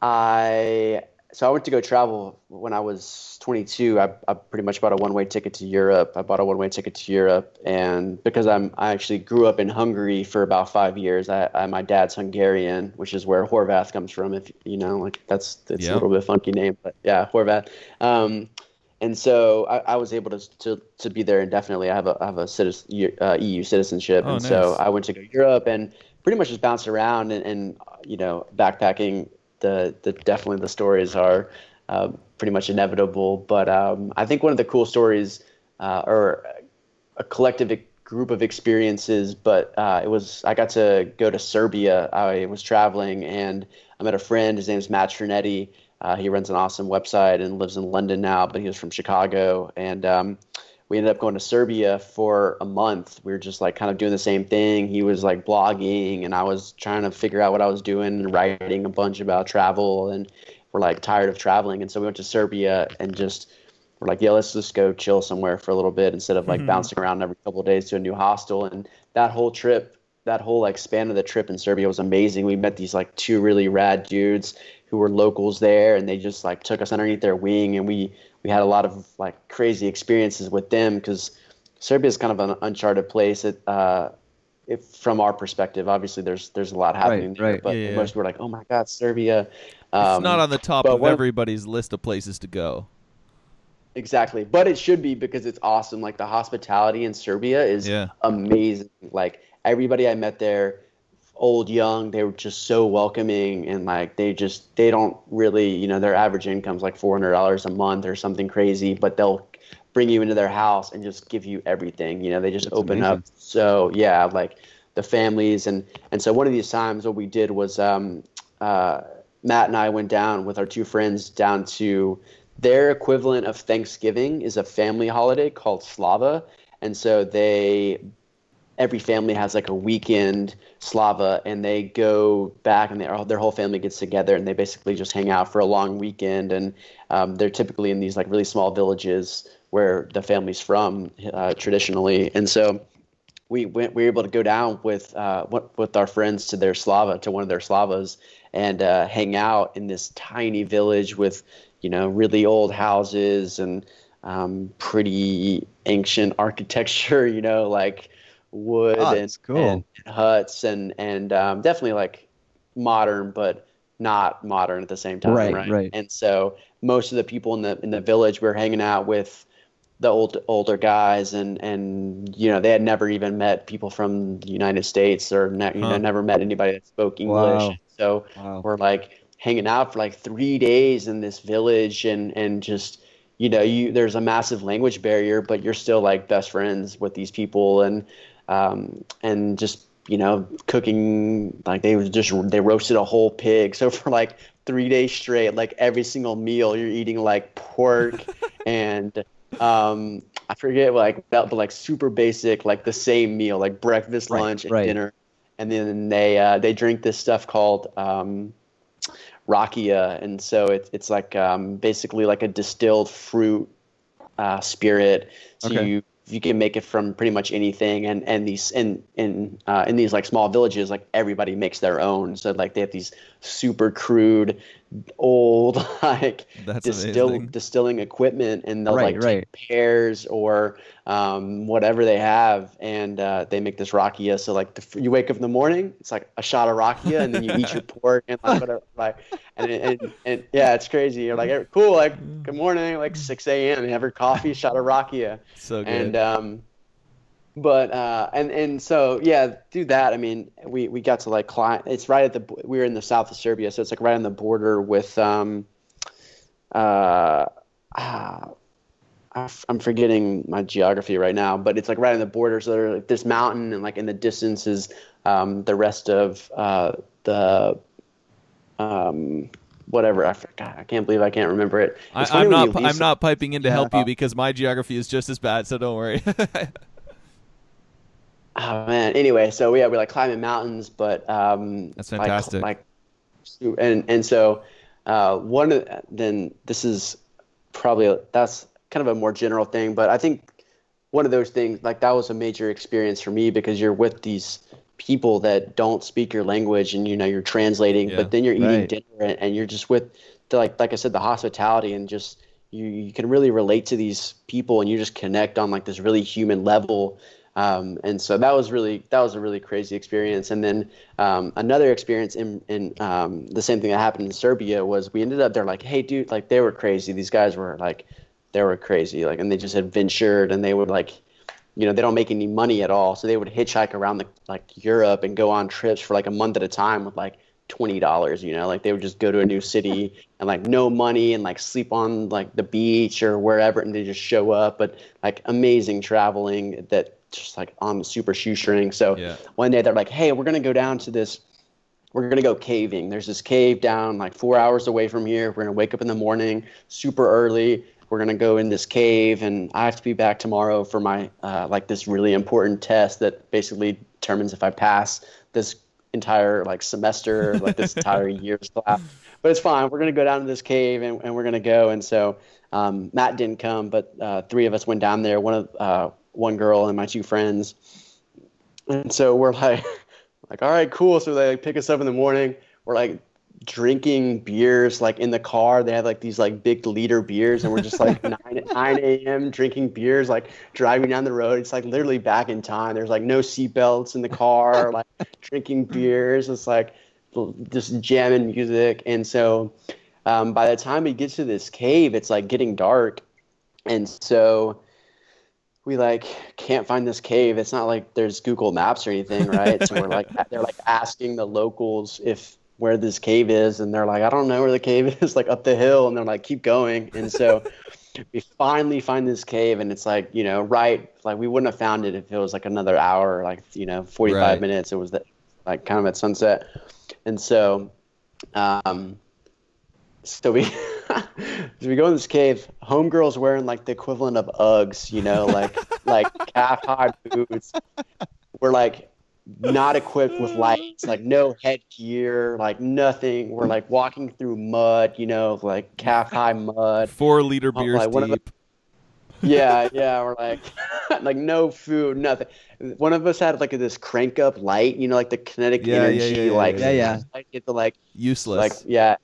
I so I went to go travel when I was twenty-two. I, I pretty much bought a one-way ticket to Europe. I bought a one-way ticket to Europe, and because I'm I actually grew up in Hungary for about five years. I, I my dad's Hungarian, which is where Horvath comes from. If you know, like that's it's yeah. a little bit funky name, but yeah, Horvath. Um, And so I, I was able to, to to be there indefinitely. I have a I have a citizen, uh, E U citizenship, oh, and nice. So I went to Europe and pretty much just bounced around and, and you know, backpacking. The the definitely the stories are uh, pretty much inevitable. But um, I think one of the cool stories, uh, or a collective group of experiences, but uh, it was I got to go to Serbia. I was traveling and I met a friend. His name is Matt Trinetti. Uh, he runs an awesome website and lives in London now, but he was from Chicago. And um, we ended up going to Serbia for a month. We were just like kind of doing the same thing. He was like blogging and I was trying to figure out what I was doing and writing a bunch about travel, and we're like tired of traveling. And so we went to Serbia and just we're like, yeah, let's just go chill somewhere for a little bit instead of like mm-hmm. bouncing around every couple of days to a new hostel. And that whole trip, that whole like span of the trip in Serbia was amazing. We met these like two really rad dudes who were locals there, and they just like took us underneath their wing, and we we had a lot of like crazy experiences with them because Serbia is kind of an uncharted place. It, uh, if, from our perspective, obviously there's there's a lot happening right, there, right. but yeah, most yeah. were like, oh my God, Serbia. Um, it's not on the top of everybody's list of places to go. Exactly, but it should be because it's awesome. Like the hospitality in Serbia is yeah. amazing. Like everybody I met there, old, young, they were just so welcoming, and like they just they don't really, you know, their average income's like four hundred dollars a month or something crazy, but they'll bring you into their house and just give you everything. You know, they just That's open amazing. Up. So yeah, like the families and and so one of these times what we did was um, uh, Matt and I went down with our two friends down to their equivalent of Thanksgiving is a family holiday called Slava, and so they. Every family has like a weekend Slava, and they go back and they, their whole family gets together and they basically just hang out for a long weekend. And um, they're typically in these like really small villages where the family's from uh, traditionally. And so we went, we were able to go down with uh, with our friends to their Slava, to one of their Slavas, and uh, hang out in this tiny village with, you know, really old houses and um, pretty ancient architecture, you know, like wood oh, and, cool. and, and huts and and um, definitely like modern but not modern at the same time, right, right? Right. And so most of the people in the in the village were hanging out with the old older guys, and and you know they had never even met people from the United States or ne- huh. you know, never met anybody that spoke English. Wow. So wow. we're like hanging out for like three days in this village, and and just. You know, you there's a massive language barrier, but you're still like best friends with these people, and um, and just you know cooking like they was just they roasted a whole pig. So for like three days straight, like every single meal, you're eating like pork and um, I forget like that, but like super basic, like the same meal, like breakfast, right, lunch, and right. dinner, and then they uh, they drink this stuff called. Um, rakia, and so it's it's like um, basically like a distilled fruit uh, spirit. So okay. you you can make it from pretty much anything, and and these in in uh, in these like small villages, like everybody makes their own. So like they have these super crude, old like distill, distilling equipment, and they'll right, like right. take pears or um, whatever they have, and uh, they make this rakia. So like the, you wake up in the morning, it's like a shot of rakia, and then you eat your pork and like whatever, like and, and and yeah, it's crazy. You're like cool, like good morning, like six a.m. and have your coffee, shot of rakia. So good. And, um, But uh, and and so yeah, do that. I mean, we, we got to like climb. It's right at the we were in the south of Serbia, so it's like right on the border with um, uh, ah, I'm forgetting my geography right now, but it's like right on the border. So there's like this mountain, and like in the distance is um, the rest of uh, the um. Whatever, I forgot. I can't believe I can't remember it. I, I'm not. I'm it. not piping in to help you because my geography is just as bad. So don't worry. Oh man. Anyway, so yeah, we're like climbing mountains, but um, that's fantastic. Like, like, and and so uh, one of then this is probably a, that's kind of a more general thing, but I think one of those things like that was a major experience for me because you're with these. People that don't speak your language, and you know you're translating, yeah, but then you're eating right. dinner, and, and you're just with the, like like I said, the hospitality, and just you you can really relate to these people, and you just connect on like this really human level. Um, and so that was really that was a really crazy experience. And then um, another experience in in um, the same thing that happened in Serbia was we ended up there like, hey dude, like they were crazy. These guys were like they were crazy. Like, and they just adventured, and they would like, you know, they don't make any money at all, so they would hitchhike around the, like Europe and go on trips for like a month at a time with like twenty dollars, you know, like they would just go to a new city and like no money and like sleep on like the beach or wherever, and they just show up. But like amazing traveling that just like on the super shoestring. So yeah. One day they're like, hey, we're going to go down to this. We're going to go caving. There's this cave down like four hours away from here. We're going to wake up in the morning super early. We're going to go in this cave, and I have to be back tomorrow for my uh, like this really important test that basically determines if I pass this entire like semester, like this entire year's class. But it's fine. We're going to go down to this cave, and, and we're going to go. And so um, Matt didn't come, but uh, three of us went down there. One of uh, one girl and my two friends. And so we're like, like, all right, cool. So they like, pick us up in the morning. We're like drinking beers, like in the car. They have like these like big liter beers, and we're just like nine a.m. drinking beers, like driving down the road. It's like literally back in time. There's like no seatbelts in the car, like drinking beers. It's like just jamming music. And so um, by the time we get to this cave, it's like getting dark. And so we like can't find this cave. It's not like there's Google Maps or anything, right? So we're like, they're like asking the locals if where this cave is, and they're like, I don't know where the cave is, like up the hill, and they're like, keep going. And so we finally find this cave, and it's like, you know, right, like we wouldn't have found it if it was like another hour, like, you know, forty-five right. minutes. It was the, like kind of at sunset, and so, um, so we. So we go in this cave, homegirls wearing like the equivalent of Uggs, you know, like like calf high boots. We're like not equipped with lights, like no headgear, like nothing. We're like walking through mud, you know, like calf high mud. Four liter beers like, one deep. Of the, yeah, yeah. We're like like no food, nothing. One of us had like this crank up light, you know, like the kinetic yeah, energy, yeah, yeah, like yeah, yeah. Like, it's like useless, like yeah.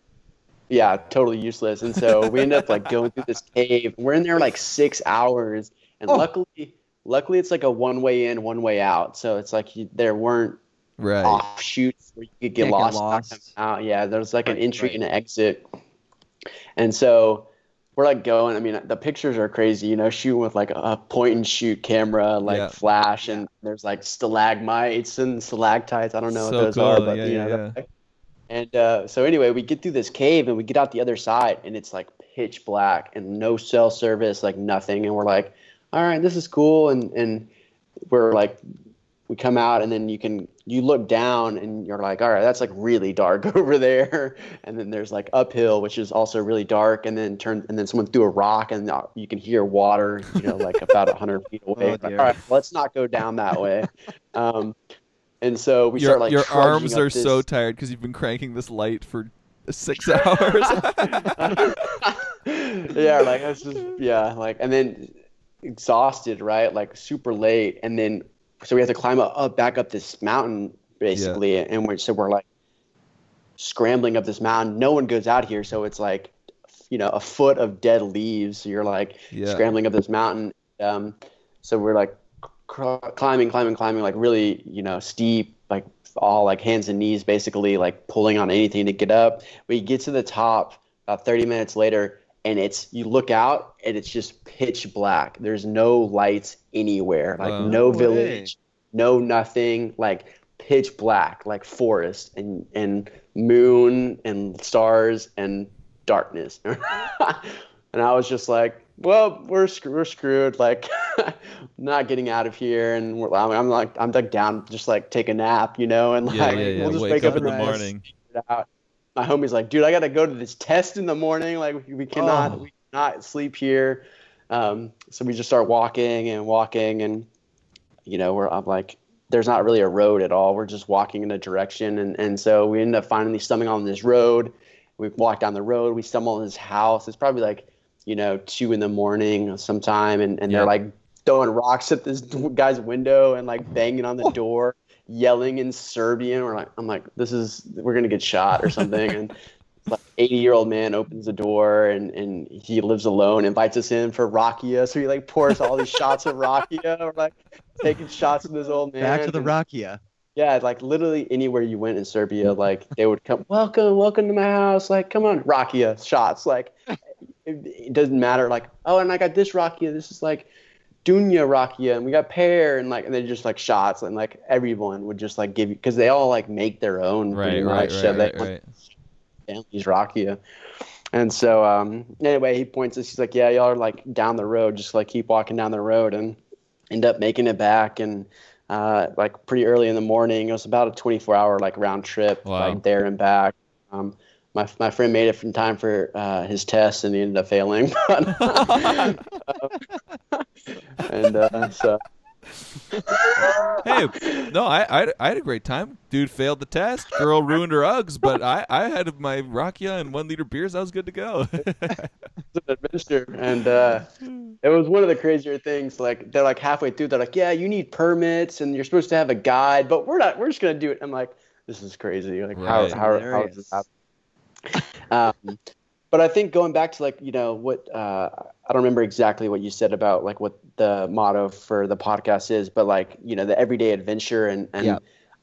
Yeah, totally useless. And so we end up like going through this cave. We're in there like six hours, and oh. luckily, luckily it's like a one way in, one way out. So it's like you, there weren't right. offshoots where you could get Can't lost. Get lost. Out. Yeah, there's like an entry right. and an exit. And so we're like going. I mean, the pictures are crazy. You know, shooting with like a point and shoot camera, like yeah. flash, and there's like stalagmites and stalactites. I don't know so what those cool. are, but yeah, you know. Yeah. Like, And uh, so anyway, we get through this cave, and we get out the other side, and it's like pitch black and no cell service, like nothing. And we're like, all right, this is cool. And, and we're like, we come out, and then you can, you look down and you're like, all right, that's like really dark over there. And then there's like uphill, which is also really dark. And then turn, and then someone threw a rock, and you can hear water, you know, like about a hundred feet away. Oh, like, all right, let's not go down that way. Um, And so we your, start like your arms are this... so tired because you've been cranking this light for six hours. yeah, like that's just yeah, like and then exhausted, right? Like super late, and then so we have to climb up, up back up this mountain basically, yeah. and we're so we're like scrambling up this mountain. No one goes out here, so it's like you know a foot of dead leaves. So you're like yeah. scrambling up this mountain. Um, so we're like. climbing, climbing, climbing, like really, you know, steep, like all like hands and knees, basically like pulling on anything to get up. We get to the top about thirty minutes later, and it's, you look out and it's just pitch black. There's no lights anywhere, like oh, no village, way. no nothing, like pitch black, like forest and, and moon and stars and darkness. And I was just like, well, we're sc- we're screwed. Like, not getting out of here, and we're, I'm, I'm like, I'm like down, just like take a nap, you know, and like yeah, yeah, yeah. we'll just wake, wake up, up in the morning. Out. My homie's like, dude, I gotta go to this test in the morning. Like, we, we cannot, oh. we cannot sleep here. Um, so we just start walking and walking, and you know, we're I'm like, there's not really a road at all. We're just walking in a direction, and and so we end up finally stumbling on this road. We walk down the road. We stumble on this house. It's probably like. you know, two in the morning sometime. And, and yeah. they're like throwing rocks at this guy's window and like banging on the door, yelling in Serbian. We're like, I'm like, this is, we're going to get shot or something. And like eighty year old man opens the door and, and he lives alone, invites us in for rakia. So he like pours all these shots of rakia. We're like taking shots of this old man. Back to the rakia. Yeah, like literally anywhere you went in Serbia, like they would come, welcome, welcome to my house. Like, come on, rakia shots. Like, it, it doesn't matter. Like, oh, and I got this rakia. This is like Dunya rakia, and we got pear, and like, and they just like shots, and like everyone would just like give you, because they all like make their own, right, right, right, so right, they, right. Like, he's rakia. And so um, anyway, he points us. He's like, yeah, y'all are like down the road. Just like keep walking down the road, and end up making it back. And uh, like pretty early in the morning, it was about a twenty-four hour like round trip, wow. like there and back. Um, my my friend made it in time for uh, his test, and he ended up failing. and uh, so. Hey, no, I, I, I had a great time. Dude failed the test. Girl ruined her Uggs, but I, I had my rakia and one liter beers. I was good to go. It was an adventure, and uh, it was one of the crazier things. Like they're like halfway through, they're like, yeah, you need permits, and you're supposed to have a guide, but we're not. We're just gonna do it. I'm like, this is crazy. Like right. how how, how is this happening? Um, But I think going back to like, you know, what uh, I don't remember exactly what you said about like what the motto for the podcast is, but like, you know, the everyday adventure. And, and yeah.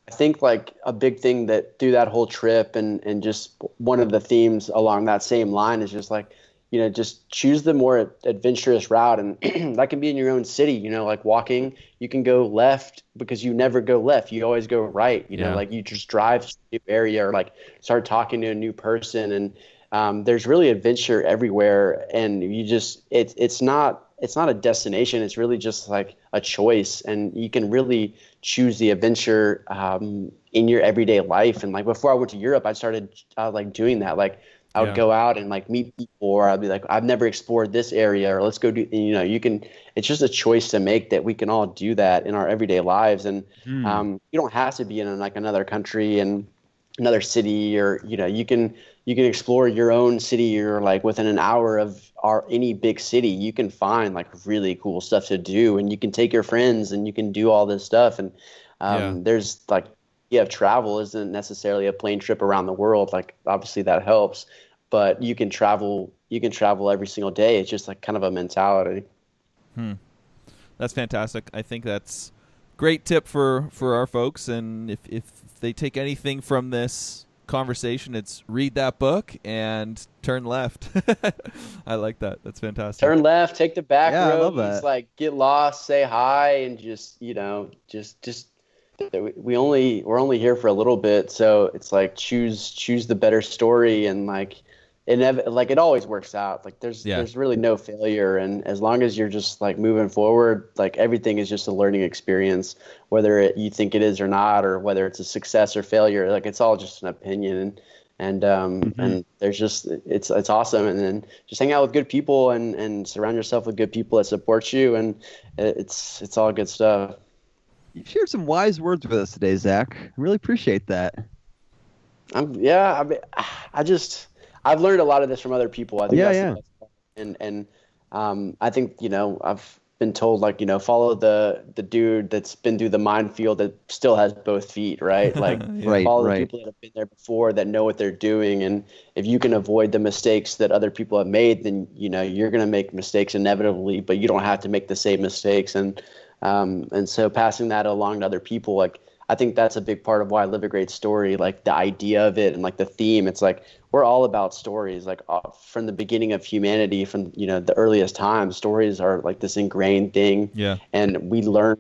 I think like a big thing that through that whole trip and, and just one of the themes along that same line is just like, you know, just choose the more adventurous route. And that can be in your own city, you know, like walking, you can go left because you never go left. You always go right. You yeah. know, like you just drive to a new area or like start talking to a new person. And, Um, there's really adventure everywhere, and you just it's it's not it's not a destination. It's really just like a choice, and you can really choose the adventure um, in your everyday life. And like before I went to Europe, I started uh, like doing that. Like I would yeah. go out and like meet people, or I'd be like, I've never explored this area, or let's go do. You know, you can. It's just a choice to make that we can all do that in our everyday lives, and mm. um, you don't have to be in like another country and another city, or you know, you can. You can explore your own city, or like within an hour of our, any big city, you can find like really cool stuff to do, and you can take your friends and you can do all this stuff. And um, yeah. there's like, yeah, travel isn't necessarily a plane trip around the world. Like obviously that helps, but you can travel, you can travel every single day. It's just like kind of a mentality. Hmm. That's fantastic. I think that's great tip for, for our folks. And if, if they take anything from this conversation, it's read that book and turn left. I like that. That's fantastic. Turn left, take the back yeah, road. I love that. It's like get lost, say hi, and just you know, just just we only we're only here for a little bit, so it's like choose choose the better story, and like it never, like it always works out. Like there's yeah. there's really no failure, and as long as you're just like moving forward, like everything is just a learning experience, whether it, you think it is or not, or whether it's a success or failure. Like it's all just an opinion, and and um mm-hmm. and there's just it's it's awesome. And then just hang out with good people and and surround yourself with good people that support you, and it's it's all good stuff. You've shared some wise words with us today, Zach. I really appreciate that. I'm yeah. I mean, I just. I've learned a lot of this from other people. I think yeah, that's yeah. The best part. And and um, I think, you know, I've been told, like, you know, follow the the dude that's been through the minefield that still has both feet, right? Like right, follow right. the people that have been there before that know what they're doing. And if you can avoid the mistakes that other people have made, then, you know, you're going to make mistakes inevitably, but you don't have to make the same mistakes. And um, and so passing that along to other people, like, I think that's a big part of why I live a great story, like the idea of it and like the theme. It's like we're all about stories, like from the beginning of humanity, from, you know, the earliest times, stories are like this ingrained thing. Yeah. And we learn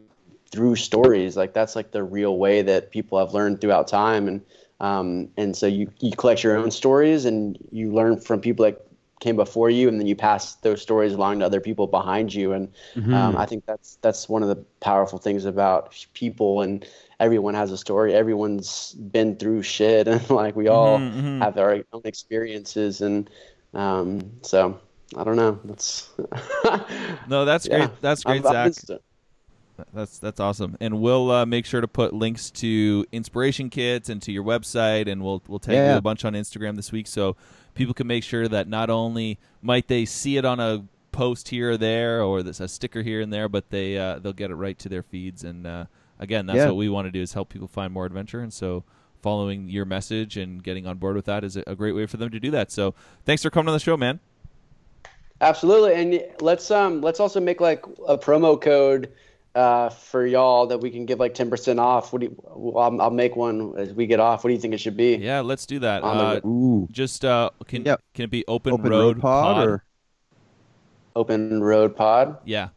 through stories. Like that's like the real way that people have learned throughout time. And um, and so you, you collect your own stories and you learn from people that came before you, and then you pass those stories along to other people behind you. And mm-hmm. um, I think that's that's one of the powerful things about people. And everyone has a story. Everyone's been through shit, and like we all mm-hmm. have our own experiences. And um, so I don't know. That's no, that's yeah. great. That's great, I'm, Zach. I'm that's that's awesome. And we'll uh, make sure to put links to inspiration kits and to your website, and we'll we'll tag yeah. you a bunch on Instagram this week, so people can make sure that not only might they see it on a post here or there, or this a sticker here and there, but they uh, they'll get it right to their feeds. And uh, again, that's yeah. what we want to do, is help people find more adventure. And so following your message and getting on board with that is a great way for them to do that. So thanks for coming on the show, man. Absolutely. And let's um let's also make like a promo code uh, for y'all that we can give like ten percent off. What do you, I'll, I'll make one as we get off. What do you think it should be? Yeah, let's do that. Uh, the, ooh. Just, uh, can, yep. can it be open, open road, road pod, pod or Open Road Pod. Yeah.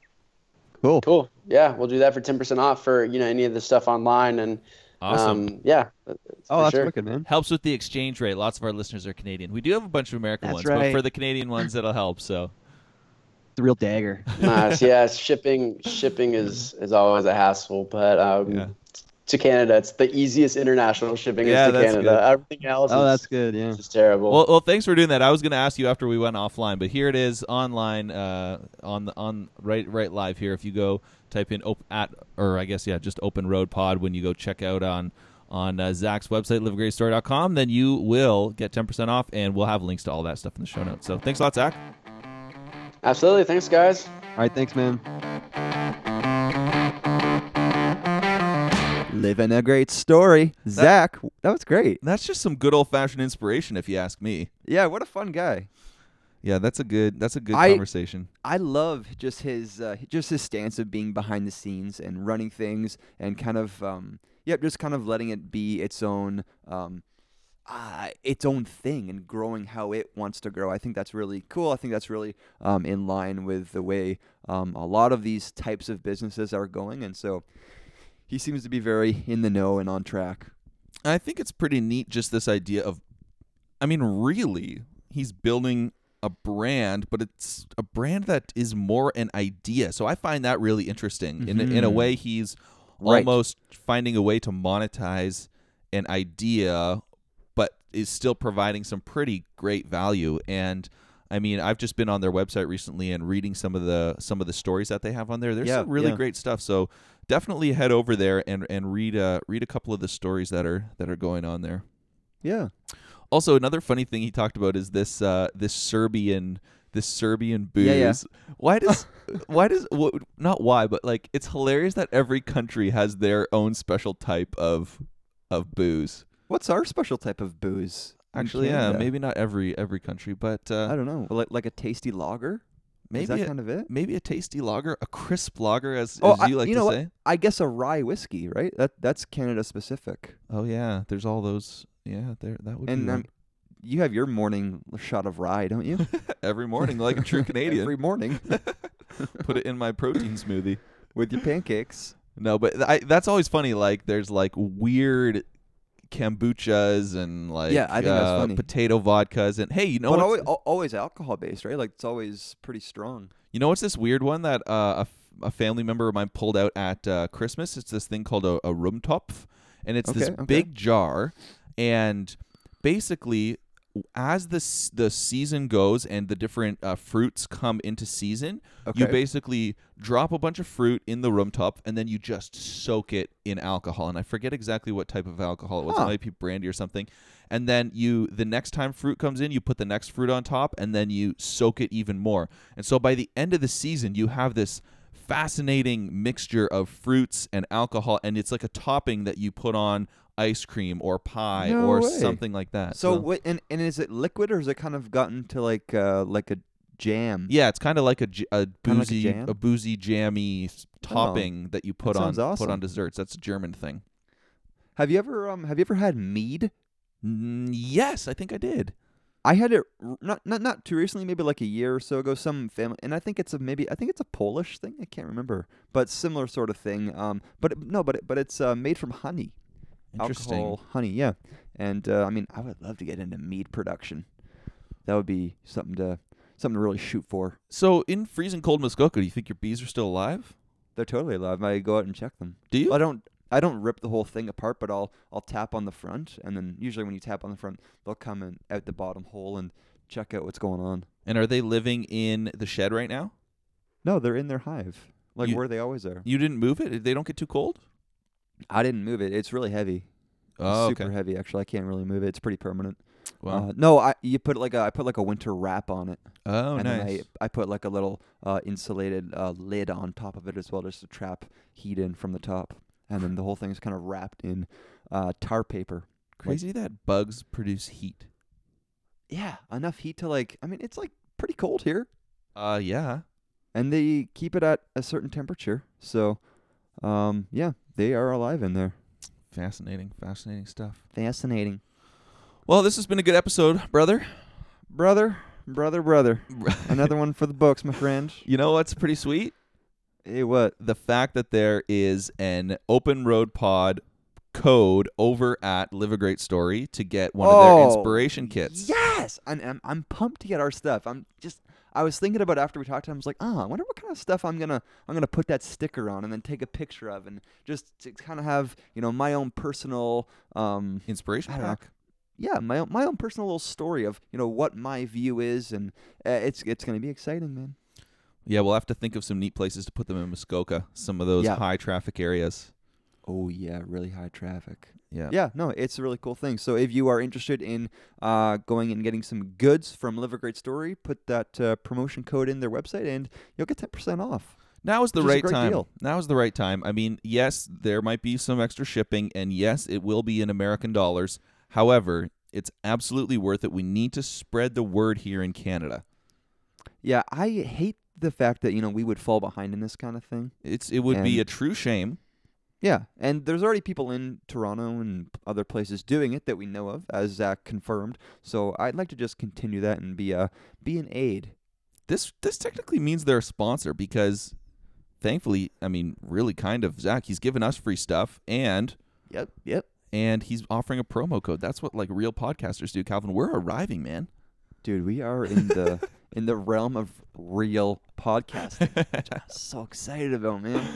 Cool. Cool. Yeah, we'll do that for ten percent off for, you know, any of the stuff online. And awesome. Um, yeah. That's oh, that's sure. wicked, man. Helps with the exchange rate. Lots of our listeners are Canadian. We do have a bunch of American that's ones, right. but for the Canadian ones, it'll help. So. The real dagger. Nice. Yeah, shipping shipping is, is always a hassle, but um, yeah. to Canada, it's the easiest international shipping yeah, is to Canada. Good. Everything else oh, is, that's good, yeah. is terrible. Well, well, thanks for doing that. I was going to ask you after we went offline, but here it is online uh, on the on right right live here. If you go type in op- at or I guess yeah, just Open Road Pod when you go check out on on uh, Zach's website live a great story dot com, then you will get ten percent off, and we'll have links to all that stuff in the show notes. So thanks a lot, Zach. Absolutely. Thanks, guys. All right. Thanks, man. Living a great story. That, Zach, that was great. That's just some good old-fashioned inspiration, if you ask me. Yeah, what a fun guy. Yeah, that's a good that's a good I, conversation. I love just his uh, just his stance of being behind the scenes and running things and kind of, um, yep, just kind of letting it be its own um Uh, its own thing and growing how it wants to grow. I think that's really cool. I think that's really um, in line with the way um, a lot of these types of businesses are going. And so he seems to be very in the know and on track. I think it's pretty neat just this idea of, I mean, really, he's building a brand, but it's a brand that is more an idea. So I find that really interesting. Mm-hmm. In, in a way, he's right. almost finding a way to monetize an idea is still providing some pretty great value. And I mean, I've just been on their website recently and reading some of the some of the stories that they have on there. There's yeah, some really yeah. great stuff. So definitely head over there and and read uh, read a couple of the stories that are that are going on there. Yeah. Also, another funny thing he talked about is this uh, this Serbian this Serbian booze. Yeah, yeah. Why does why does what, not why, but like it's hilarious that every country has their own special type of of booze. What's our special type of booze? Actually, yeah, maybe not every every country, but... Uh, I don't know. Like, like a tasty lager? Maybe Is that a, kind of it? Maybe a tasty lager, a crisp lager, as, oh, as you I, like you to know say. What? I guess a rye whiskey, right? That That's Canada-specific. Oh, yeah. There's all those... Yeah, there that would and, be... And um, you have your morning shot of rye, don't you? Every morning, like a true Canadian. Every morning. Put it in my protein smoothie. With your pancakes. No, but I, that's always funny. Like, there's, like, weird... kombuchas and like yeah, I think uh, that's funny. Potato vodkas and hey, you know, but always, always alcohol based, right? Like it's always pretty strong. You know, what's this weird one that uh, a, f- a family member of mine pulled out at uh, Christmas? It's this thing called a, a Rumtopf, and it's okay, this okay. big jar, and basically, as the s- the season goes and the different uh, fruits come into season, okay. you basically drop a bunch of fruit in the Rumtopf and then you just soak it in alcohol. And I forget exactly what type of alcohol it was. Huh. It might be brandy or something. And then you, the next time fruit comes in, you put the next fruit on top and then you soak it even more. And so by the end of the season, you have this fascinating mixture of fruits and alcohol, and it's like a topping that you put on ice cream or pie no or way. something like that. So, so. What, and and is it liquid or has it kind of gotten to like uh, like a jam? Yeah, it's kind of like a, a boozy like a, a boozy jammy topping oh, that you put that on awesome. put on desserts. That's a German thing. Have you ever um have you ever had mead? Mm, yes, I think I did. I had it not not not too recently, maybe like a year or so ago. Some family, and I think it's a maybe I think it's a Polish thing. I can't remember, but similar sort of thing. Um, but it, no, but it, but it's uh, made from honey. Interesting. Alcohol, honey, yeah. And uh, I mean, I would love to get into mead production. That would be something to something to really shoot for. So, in freezing cold Muskoka, do you think your bees are still alive? They're totally alive. I go out and check them. Do you? I don't. I don't rip the whole thing apart, but I'll I'll tap on the front, and then usually when you tap on the front, they'll come in out the bottom hole and check out what's going on. And are they living in the shed right now? No, they're in their hive, like you, where they always are. You didn't move it? They don't get too cold? I didn't move it. It's really heavy. Oh, it's super okay. heavy, actually. I can't really move it. It's pretty permanent. Wow. Uh, no, I you put like a I put like a winter wrap on it. Oh, and nice. And then I I put like a little uh, insulated uh, lid on top of it as well, just to trap heat in from the top. And then the whole thing is kind of wrapped in uh, tar paper. Crazy like, that bugs produce heat. Yeah, enough heat to like, I mean, it's like pretty cold here. Uh, yeah. And they keep it at a certain temperature. So, um, yeah, they are alive in there. Fascinating, fascinating stuff. Fascinating. Well, this has been a good episode, brother. Brother. Brother, brother. Another one for the books, my friend. You know what's pretty sweet? Hey, what? The fact that there is an Open Road Pod code over at Live A Great Story to get one oh, of their inspiration kits. Yes! And I'm, I'm pumped to get our stuff. I'm just... I was thinking about after we talked to him, I was like, oh, I wonder what kind of stuff I'm gonna I'm gonna put that sticker on and then take a picture of and just to kind of have, you know, my own personal um, inspiration pack. Yeah, my own, my own personal little story of, you know, what my view is, and uh, it's it's gonna be exciting, man. Yeah, we'll have to think of some neat places to put them in Muskoka, some of those yeah. high traffic areas. Oh yeah, really high traffic. Yeah. Yeah, no, it's a really cool thing. So if you are interested in uh, going and getting some goods from Live A Great Story, put that uh, promotion code in their website and you'll get ten percent off. Now is the right time. Deal. Now is the right time. I mean, yes, there might be some extra shipping, and yes, it will be in American dollars. However, it's absolutely worth it. We need to spread the word here in Canada. Yeah, I hate the fact that, you know, we would fall behind in this kind of thing. It's It would and be a true shame. Yeah, and there's already people in Toronto and other places doing it that we know of, as Zach confirmed. So I'd like to just continue that and be a be an aid. This this technically means they're a sponsor because, thankfully, I mean, really kind of, Zach, he's given us free stuff, and yep, yep, and he's offering a promo code. That's what like real podcasters do, Calvin. We're arriving, man. Dude, we are in the in the realm of real podcasting, which I'm so excited about, man.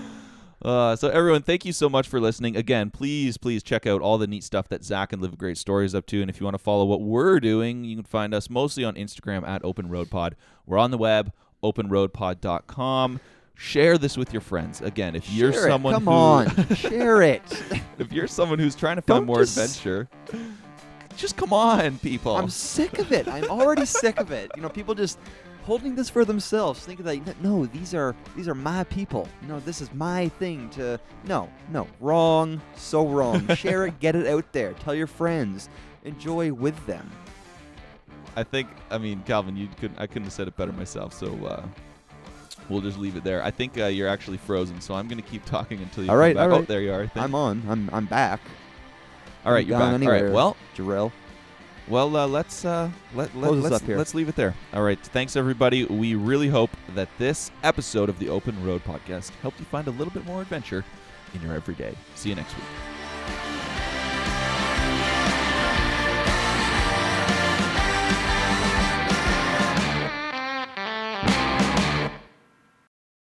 Uh, so everyone, thank you so much for listening. Again, please, please check out all the neat stuff that Zach and Live A Great Story is up to. And if you want to follow what we're doing, you can find us mostly on Instagram at Open Road Pod. We're on the web, open road pod dot com. Share this with your friends. Again, if you're share someone it. Come who... on. Share it. If you're someone who's trying to find Don't more just... adventure... Just come on, people. I'm sick of it. I'm already sick of it. You know, people just... holding this for themselves, thinking that no, these are these are my people. No, this is my thing. To no, no, wrong, so wrong. Share it, get it out there. Tell your friends, enjoy with them. I think, I mean, Calvin, you couldn't. I couldn't have said it better myself. So uh, we'll just leave it there. I think uh, you're actually frozen, so I'm going to keep talking until you all come right, back. All right. Oh, there you are. I think. I'm on. I'm I'm back. All right, I'm you're back. Anywhere, all right. Well, Jarrell. Well, uh, let's uh, let, let, let's let's leave it there. All right, thanks everybody. We really hope that this episode of the Open Road Podcast helped you find a little bit more adventure in your everyday. See you next week.